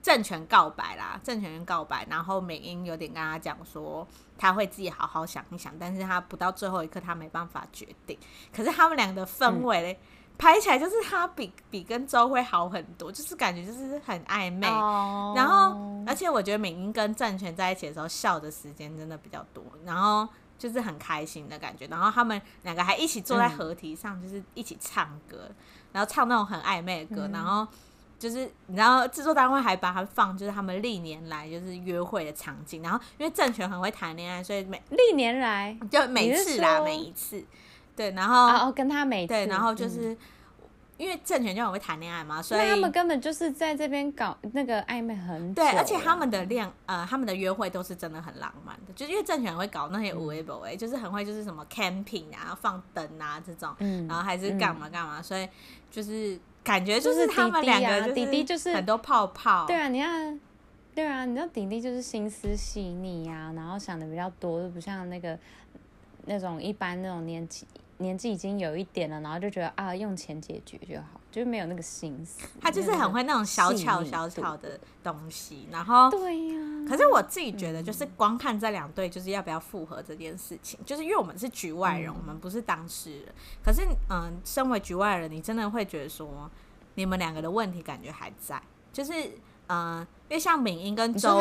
郑权告白啦，郑权告白，然后美英有点跟他讲说他会自己好好想一想，但是他不到最后一刻他没办法决定。可是他们两个的氛围、嗯、拍起来就是他 比, 比跟周慧好很多，就是感觉就是很暧昧、哦、然后而且我觉得美英跟郑权在一起的时候笑的时间真的比较多，然后就是很开心的感觉，然后他们两个还一起坐在合体上、嗯、就是一起唱歌，然后唱那种很暧昧的歌、嗯、然后就是你知道制作单位还把它放就是他们历年来就是约会的场景，然后因为郑权很会谈恋爱，所以每历年来就每次啦每一次对，然后、啊哦、跟他每次对，然后就是、嗯、因为郑权就很会谈恋爱嘛，所以他们根本就是在这边搞那个暧昧很久，对，而且他们的恋呃他们的约会都是真的很浪漫的，就是因为郑权很会搞那些有的没的，就是很会就是什么 camping 啊放灯啊这种、嗯、然后还是干嘛干嘛、嗯、所以就是感觉就是他们两个弟弟就是很多泡泡，对啊，你看，对啊，你知道弟弟就是心思细腻啊，然后想的比较多，就不像那个那种一般那种年纪年纪已经有一点了，然后就觉得啊用钱解决就好，就是没有那个心思。他就是很会那种小巧小巧的东西，然后对呀、啊。可是我自己觉得，就是光看这两对，就是要不要复合这件事情，就是因为我们是局外人，嗯、我们不是当事人。可是，嗯，身为局外人，你真的会觉得说，你们两个的问题感觉还在，就是。嗯，因为像敏英跟周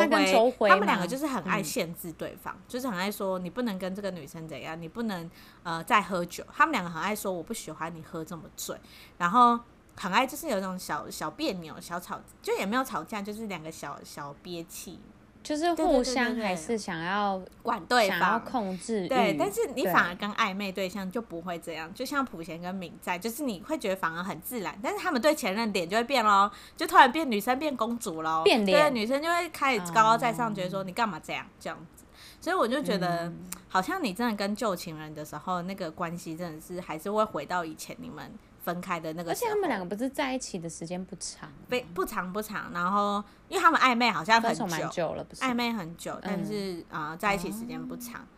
辉，他们两个就是很爱限制对方、嗯、就是很爱说你不能跟这个女生怎样，你不能呃再喝酒，他们两个很爱说我不喜欢你喝这么醉，然后很爱就是有一种小小别扭小吵，就也没有吵架，就是两个小小憋气，就是互相还是想要管对方，想要控制，对，但是你反而跟暧昧对象就不会这样，就像普贤跟敏在，就是你会觉得反而很自然，但是他们对前任脸就会变咯，就突然变女生变公主咯，变脸，对，女生就会开始高高在上，觉得说你干嘛这样这样子，所以我就觉得、嗯、好像你真的跟旧情人的时候，那个关系真的是还是会回到以前你们分开的那个时候，而且他们两个不是在一起的时间不长、啊、不长不长，然后因为他们暧昧好像很久，分手蛮久了，不是暧昧很久，但是、嗯呃、在一起时间不长、嗯、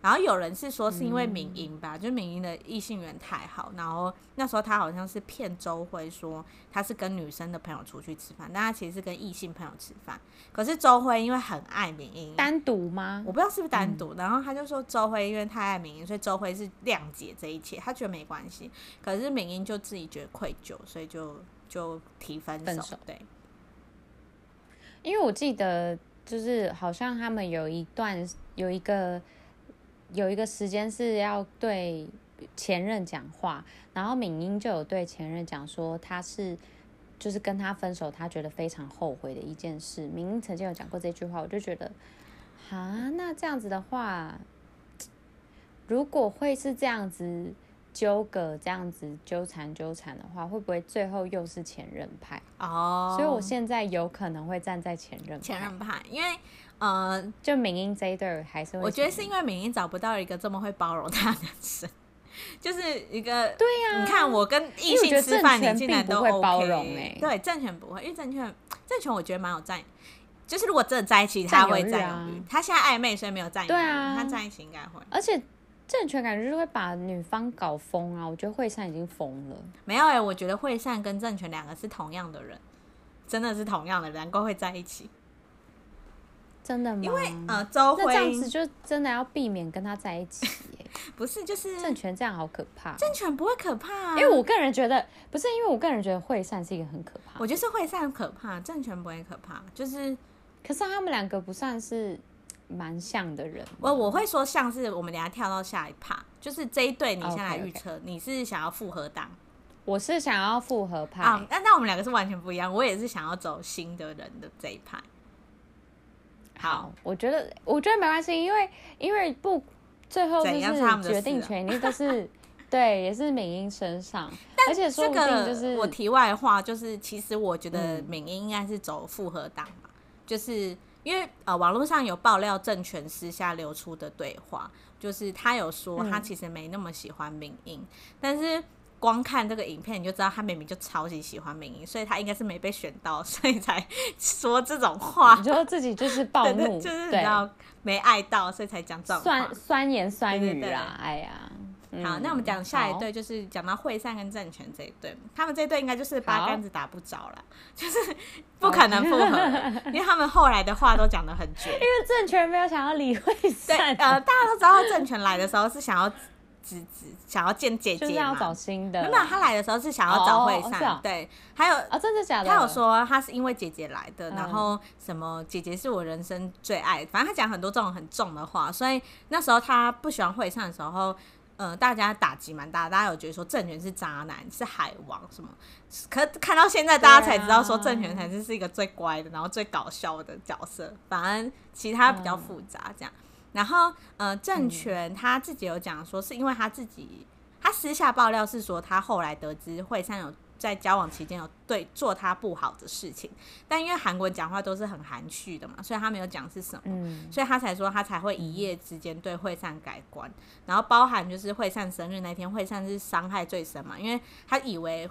然后有人是说是因为敏英吧、嗯、就敏英的异性缘太好，然后那时候他好像是骗周辉说他是跟女生的朋友出去吃饭，但他其实是跟异性朋友吃饭，可是周辉因为很爱敏英，单独吗我不知道是不是单独、嗯、然后他就说周辉因为太爱敏英，所以周辉是谅解这一切，他觉得没关系，可是敏英就自己觉得愧疚，所以就就提分手, 分手对，因为我记得就是好像他们有一段有一个有一个时间是要对前任讲话，然后敏英就有对前任讲说他是就是跟他分手他觉得非常后悔的一件事，敏英曾经有讲过这句话，我就觉得啊，那这样子的话如果会是这样子纠葛，这样子纠缠纠缠的话，会不会最后又是前任派哦、oh, 所以我现在有可能会站在前任派前任派，因为呃，就敏英这一对还是会，我觉得是因为敏英找不到一个这么会包容他的男生，就是一个对呀、啊，你看我跟异性吃饭你竟然都 OK 不会包容、欸、对，郑权不会，因为郑权郑权我觉得蛮有占，就是如果真的在一起他会占有欲、啊、他现在暧昧所以没有占有欲，对啊，他在一起应该会，而且郑权感觉就是会把女方搞疯啊，我觉得惠善已经疯了，没有耶、欸、我觉得惠善跟郑权两个是同样的人，真的是同样的人，难怪会在一起，真的吗？因为呃，周辉那这样子就真的要避免跟他在一起耶不是，就是郑权这样好可怕，郑权不会可怕、啊、因为我个人觉得不是，因为我个人觉得惠善是一个很可怕，我觉得是惠善可怕，郑权不会可怕，就是可是他们两个不算是蛮像的人，我我会说像是我们等一下跳到下一趴，就是这一对你先来预测 okay, okay. 你是想要复合档，我是想要复合派、啊、那, 那我们两个是完全不一样，我也是想要走新的人的这一派，好，我觉得我觉得没关系，因为因为不最后就是决定权一定都是对，也是敏英身上，而且说不定就是、這個、我题外话，就是其实我觉得敏英应该是走复合档嘛、嗯、就是因为、呃、网络上有爆料郑权私下流出的对话，就是他有说他其实没那么喜欢敏英、嗯、但是光看这个影片你就知道他明明就超级喜欢敏英，所以他应该是没被选到，所以才说这种话，你说自己就是暴怒对对，就是你知道没爱到所以才讲这种话，酸言酸语啦，哎呀嗯、好，那我们讲下一对，就是讲到惠善跟郑权这一对，他们这一对应该就是八竿子打不着了，就是不可能复合，因为他们后来的话都讲得很绝，因为郑权没有想要理惠善。对，呃，大家都知道郑权来的时候是想要。只只想要见姐姐嘛，就是要找新的。没有，他来的时候是想要找惠善，哦、对，还有啊、哦，真的假的？他有说他是因为姐姐来的，嗯、然后什么姐姐是我人生最爱，反正他讲很多这种很重的话，所以那时候他不喜欢惠善的时候，呃，大家打击蛮大，大家有觉得说郑权是渣男，是海王什么，可看到现在大家才知道说郑权才是一个最乖的，然后最搞笑的角色，反正其他比较复杂这样。嗯然后，呃，郑权他自己有讲说，是因为他自己，他私下爆料是说，他后来得知惠善有在交往期间有对做他不好的事情，但因为韩国人讲话都是很含蓄的嘛，所以他没有讲是什么，嗯、所以他才说他才会一夜之间对惠善改观，然后包含就是惠善生日那天，惠善是伤害最深嘛，因为他以为。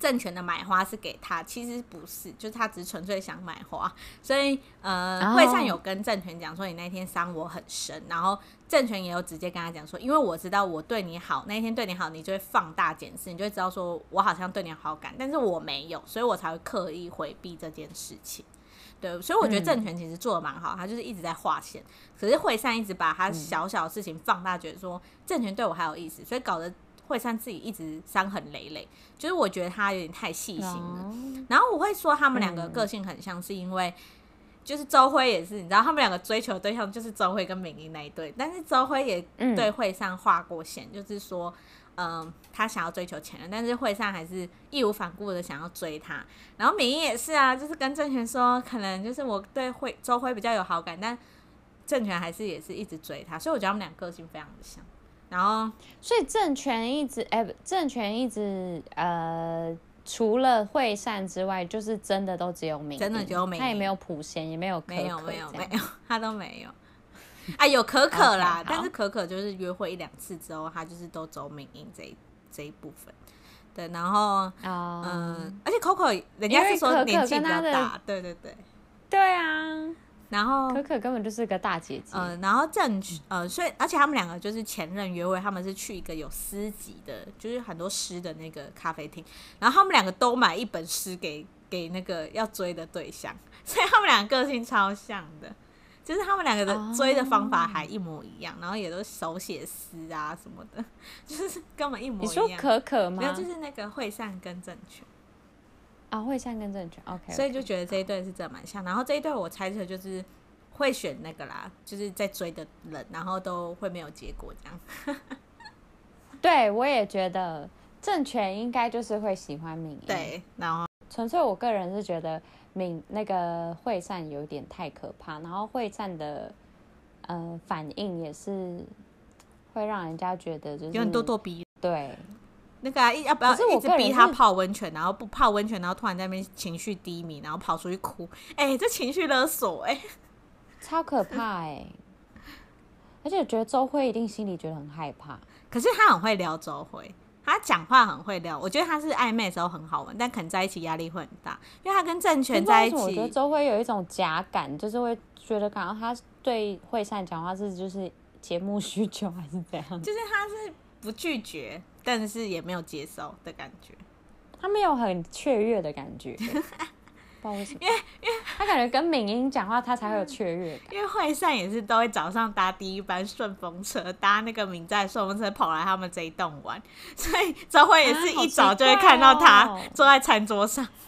郑权的买花是给他，其实不是，就是他只是纯粹想买花，所以呃，惠善有跟郑权讲说你那天伤我很深，然后郑权也有直接跟他讲说，因为我知道我对你好，那天对你好，你就会放大检视，你就会知道说我好像对你好感，但是我没有，所以我才会刻意回避这件事情。对，所以我觉得郑权其实做的蛮好，嗯、他就是一直在划线，可是惠善一直把他小小的事情放大，觉得说郑权对我还有意思，所以搞得。惠善自己一直伤痕累累，就是我觉得他有点太细心了。哦、然后我会说他们两个个性很像，是因为、嗯、就是周辉也是，你知道他们两个追求的对象就是周辉跟敏英那一对，但是周辉也对惠善画过线，嗯、就是说，嗯、呃，他想要追求前任，但是惠善还是义无反顾的想要追他。然后敏英也是啊，就是跟郑权说，可能就是我对惠周辉比较有好感，但郑权还是也是一直追他，所以我觉得他们两个个性非常的像。然后，所以郑权一直，哎、欸，郑权一直，呃，除了惠善之外，就是真的都只有敏英，真的只有敏英，他也没有普贤，也没有可可，没有没有没有，他都没有。啊，有可可啦， okay, 但是可可就是约会一两次之后，他就是都走敏英这一这一部分。对，然后，嗯、oh, 呃，而且 Coco 人家是说年纪比较大，对对对，对啊。然后可可根本就是个大姐姐，呃，然后郑呃，所以而且他们两个就是前任约会，他们是去一个有诗集的，就是很多诗的那个咖啡厅，然后他们两个都买一本诗给给那个要追的对象，所以他们两个个性超像的，就是他们两个的追的方法还一模一样， oh. 然后也都手写诗啊什么的，就是根本一模一样。你说可可吗？没有，就是那个惠善跟郑权。啊，惠善跟郑权 ，OK， 所以就觉得这一对是真的蛮像。然后这一对我猜测就是会选那个啦，就是在追的人，然后都会没有结果这样。对，我也觉得郑权应该就是会喜欢敏英。对，然后纯粹我个人是觉得敏那个惠善有点太可怕，然后惠善的呃反应也是会让人家觉得就是有很咄咄逼人。对。那个、啊、要不要一直逼他泡温泉，然后不泡温泉，然后突然在那边情绪低迷，然后跑出去哭，哎、欸，这情绪勒索哎、欸，超可怕哎、欸！而且我觉得周辉一定心里觉得很害怕，可是他很会撩周辉，他讲话很会撩，我觉得他是暧昧的时候很好玩，但可能在一起压力会很大，因为他跟郑权在一起，我觉得周辉有一种假感，就是会觉得感到他对惠善讲话是就是节目需求还是怎样，就是他是不拒绝。但是也没有接受的感觉，他没有很雀跃的感觉，不知道为什么，因为因为他感觉跟敏英讲话，他才会有雀跃感。因为惠善也是都会早上搭第一班顺风车，搭那个敏在顺风车跑来他们这一栋玩，所以周辉也是一早就会看到他坐在餐桌上。啊哦、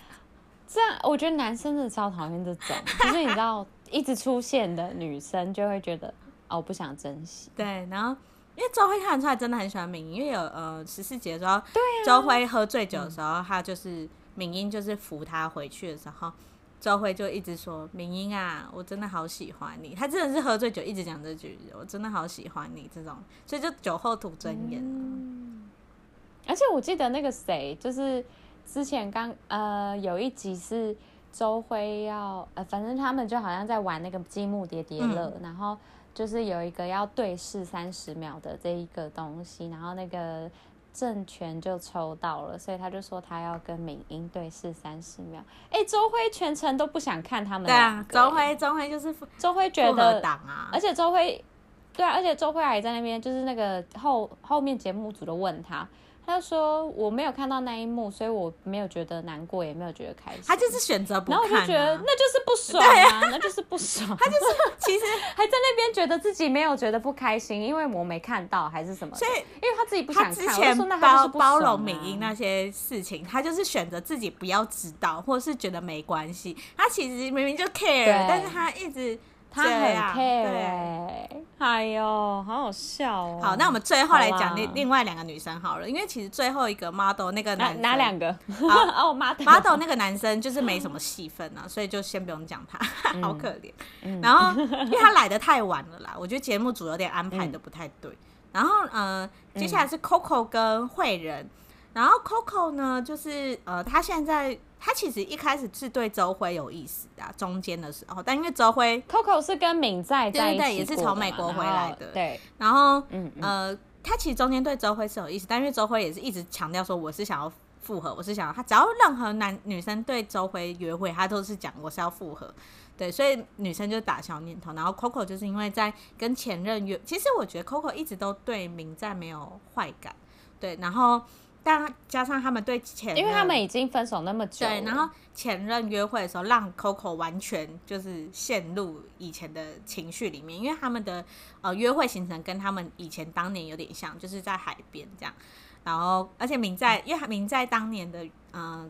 这样我觉得男生真的超讨厌这种，就是你知道一直出现的女生就会觉得哦，我不想珍惜。对，然后。因为周辉看得出来真的很喜欢敏英，因为有呃十四节的时候，对啊、周辉喝醉酒的时候，嗯、他就是敏英就是扶他回去的时候，周辉就一直说敏英啊，我真的好喜欢你。他真的是喝醉酒一直讲这句，我真的好喜欢你这种，所以就酒后吐真言了、嗯。而且我记得那个谁，就是之前刚呃有一集是周辉要呃，反正他们就好像在玩那个积木叠叠乐，嗯、然后。就是有一个要对视三十秒的这一个东西，然后那个郑权就抽到了，所以他就说他要跟敏英对视三十秒。哎、欸，周辉全程都不想看他们两个。对啊，周辉周辉就是周辉觉得，而且周辉对啊，而且周慧还在那边，就是那个后后面节目组的问他，他就说我没有看到那一幕，所以我没有觉得难过，也没有觉得开心。他就是选择不看、啊，然后我就觉得那就是不爽啊，啊那就是不爽。他就是其实还在那边觉得自己没有觉得不开心，因为我没看到还是什么，所以因为他自己不想看。他之前包他就是不爽、啊、包容美英那些事情，他就是选择自己不要知道，或是觉得没关系。他其实明明就 care， 但是他一直。他很 care， 哎呦，好好笑哦。好，那我们最后来讲另外两个女生好了，因为其实最后一个 model 那个男生，哪两个？哦 model model 那个男生就是没什么戏份啊，所以就先不用讲他，好可怜、嗯。然后因为他来得太晚了啦，我觉得节目组有点安排的不太对。嗯、然后呃，接下来是 Coco 跟慧仁，然后 Coco 呢，就是呃，他现在。他其实一开始是对周辉有意思的、啊，中间的时候，但因为周辉 Coco 是跟敏在在一起过的，对对对，也是从美国回来的，对。然后，嗯嗯呃，他其实中间对周辉是有意思，但因为周辉也是一直强调说我是想要复合，我是想要他只要任何男女生对周辉约会，他都是讲我是要复合，对，所以女生就打消念头。然后 Coco 就是因为在跟前任约，其实我觉得 Coco 一直都对敏在没有坏感，对，然后。但加上他们对前任，因为他们已经分手那么久了，对，然后前任约会的时候，让 Coco 完全就是陷入以前的情绪里面，因为他们的呃约会行程跟他们以前当年有点像，就是在海边这样。然后，而且明在，因为明在当年的呃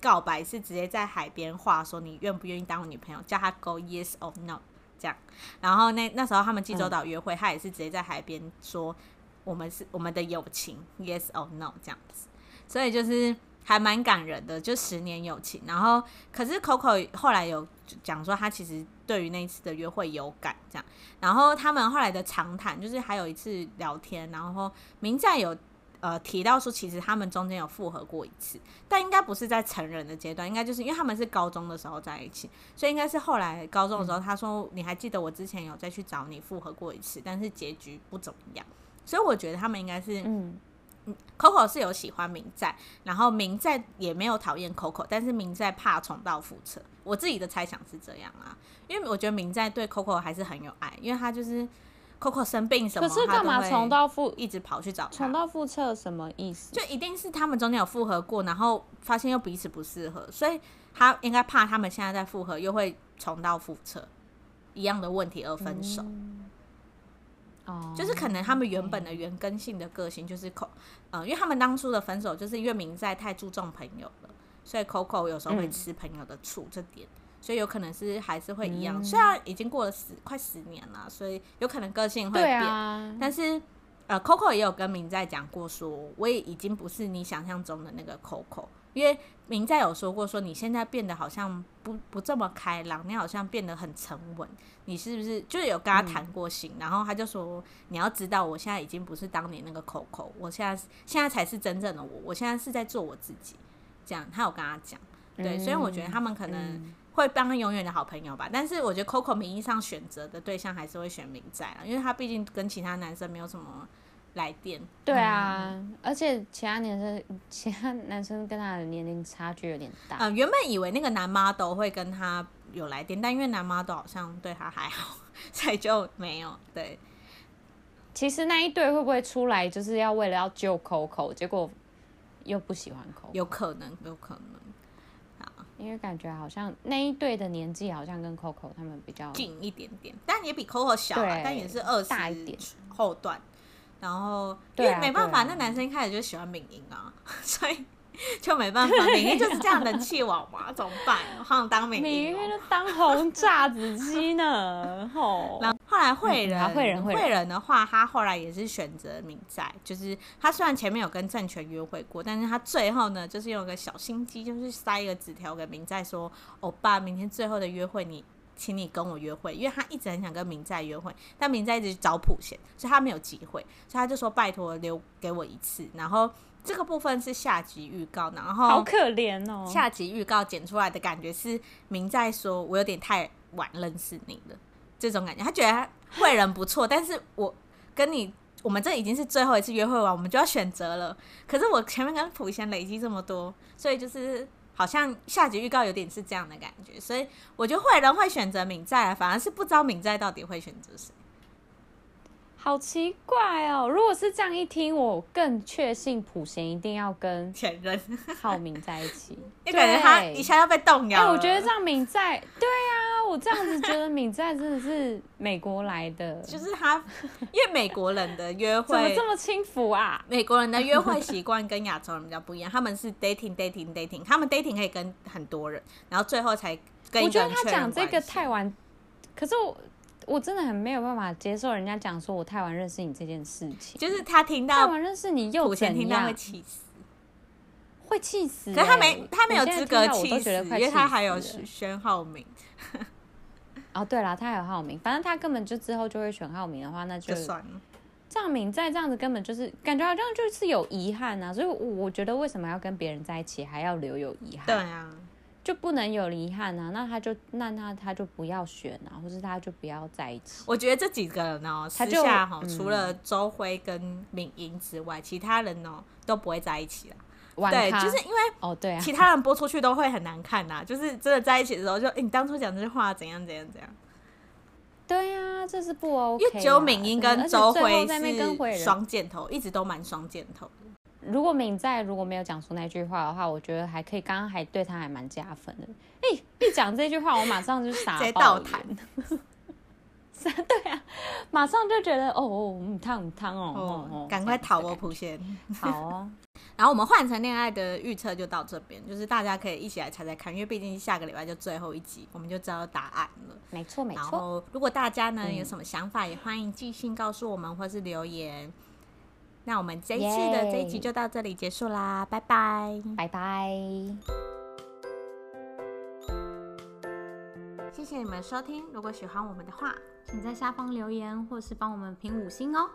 告白是直接在海边画说你愿不愿意当我女朋友，叫他 go yes or no 这样。然后那那时候他们济州岛约会、嗯，他也是直接在海边说。我们是我们的友情 ，yes or no 这样子，所以就是还蛮感人的，就十年友情。然后，可是 Coco 后来有讲说，他其实对于那一次的约会有感这样。然后他们后来的长谈，就是还有一次聊天，然后明在有呃提到说，其实他们中间有复合过一次，但应该不是在成人的阶段，应该就是因为他们是高中的时候在一起，所以应该是后来高中的时候，他说、嗯、你还记得我之前有再去找你复合过一次，但是结局不怎么样。所以我觉得他们应该是、嗯、Coco 是有喜欢明在，然后明在也没有讨厌 Coco， 但是明在怕重蹈覆辙，我自己的猜想是这样啊，因为我觉得明在对 Coco 还是很有爱，因为他就是 Coco 生病什么，可是干嘛重蹈覆，一直跑去找他，重蹈覆辙什么意思？就一定是他们中间有复合过，然后发现又彼此不适合，所以他应该怕他们现在在复合又会重蹈覆辙，一样的问题而分手。嗯就是可能他们原本的原根性的个性就是、呃、因为他们当初的分手就是因为明在太注重朋友了，所以 Coco 有时候会吃朋友的醋这点、嗯、所以有可能是还是会一样、嗯、虽然已经过了十快十年了，所以有可能个性会变、啊、但是、呃、Coco 也有跟明在讲过说我也已经不是你想象中的那个 Coco， 因为明在有说过说你现在变得好像 不, 不这么开朗，你好像变得很沉稳，你是不是就是有跟他谈过心、嗯、然后他就说你要知道我现在已经不是当年那个 Coco， 我现在现在才是真正的我，我现在是在做我自己这样，他有跟他讲对、嗯、所以我觉得他们可能会帮永远的好朋友吧、嗯、但是我觉得 Coco 名义上选择的对象还是会选明在啦，因为他毕竟跟其他男生没有什么来电，对啊、嗯、而且其他男生其他男生跟他的年龄差距有点大、呃、原本以为那个男 model 会跟他有来电，但因为男 model 好像对他还好，所以就没有。对，其实那一对会不会出来就是要为了要救 Coco， 结果又不喜欢 Coco， 有可能有可能，好，因为感觉好像那一对的年纪好像跟 Coco 他们比较近一点点，但也比 Coco 小、啊、但也是二十后段，然后因为没办法、啊啊、那男生一开始就喜欢敏英啊，所以就没办法，敏英就是这样人气王嘛，怎么办？我好想当敏英、哦，敏英就当红炸子鸡呢。吼，然后后来慧仁、嗯啊，慧仁，慧仁的话，他后来也是选择敏在，就是他虽然前面有跟郑权约会过，但是他最后呢，就是用个小心机，就是塞一个纸条给敏在说：“欧巴，明天最后的约会你。”请你跟我约会，因为他一直很想跟明在约会，但明在一直找普贤，所以他没有机会，所以他就说拜托留给我一次。然后这个部分是下集预告，然后好可怜哦，下集预告剪出来的感觉是明在说我有点太晚认识你了这种感觉，他觉得慧仁不错，但是我跟你我们这已经是最后一次约会完，我们就要选择了，可是我前面跟普贤累积这么多，所以就是好像下集预告有点是这样的感觉，所以我觉得慧仁会选择敏在，反而是不知道敏在到底会选择谁。好奇怪哦！如果是这样一听，我更确信普贤一定要跟前任浩明在一起，因为感觉他一下要被动摇了、欸。我觉得这样敏在，对啊，我这样子觉得敏在真的是美国来的，就是他，因为美国人的约会怎么这么轻浮啊？美国人的约会习惯跟亚洲人比较不一样，他们是 dating dating dating， 他们 dating 可以跟很多人，然后最后才跟一个人确认关系。我觉得他讲这个太晚，可是我。我真的很没有办法接受人家讲说我太晚认识你这件事情，就是他听到太晚认识你又怎样？听到会气死，会气死、欸。可是他没他没有资格气死，因为他还有选浩明。哦，对啦，他还有浩明，反正他根本就之后就会选浩明的话，那就就算了。这样敏在这样子根本就是感觉好像就是有遗憾啊，所以我觉得为什么要跟别人在一起还要留有遗憾？对啊。就不能有遗憾啊，那他就那那他就不要选啊，或是他就不要在一起。我觉得这几个人哦，私下哈、哦嗯，除了周辉跟敏英之外，其他人哦都不会在一起啦。对，就是因为哦对啊，其他人播出去都会很难看啦、啊。就是真的在一起的时候就，就、欸、你当初讲这句话怎样怎样怎样。对啊，这是不 OK。因为只有敏英跟周辉是双箭头，一直都蛮双箭头的。如果敏在如果没有讲出那句话的话，我觉得还可以，刚刚还对他还蛮加分的。哎、欸，一讲这句话，我马上就傻爆眼。对啊，马上就觉得哦哦，嗯汤嗯汤哦，赶、哦哦、快逃哦普贤。好哦，然后我们换成恋爱的预测就到这边，就是大家可以一起来猜猜看，因为毕竟下个礼拜就最后一集，我们就知道答案了。没错没错。然后如果大家呢、嗯、有什么想法，也欢迎寄信告诉我们，或是留言。那我们这一次的这一集就到这里结束啦， yeah. 拜拜，拜拜！谢谢你们收听，如果喜欢我们的话，请在下方留言或是帮我们评五星哦。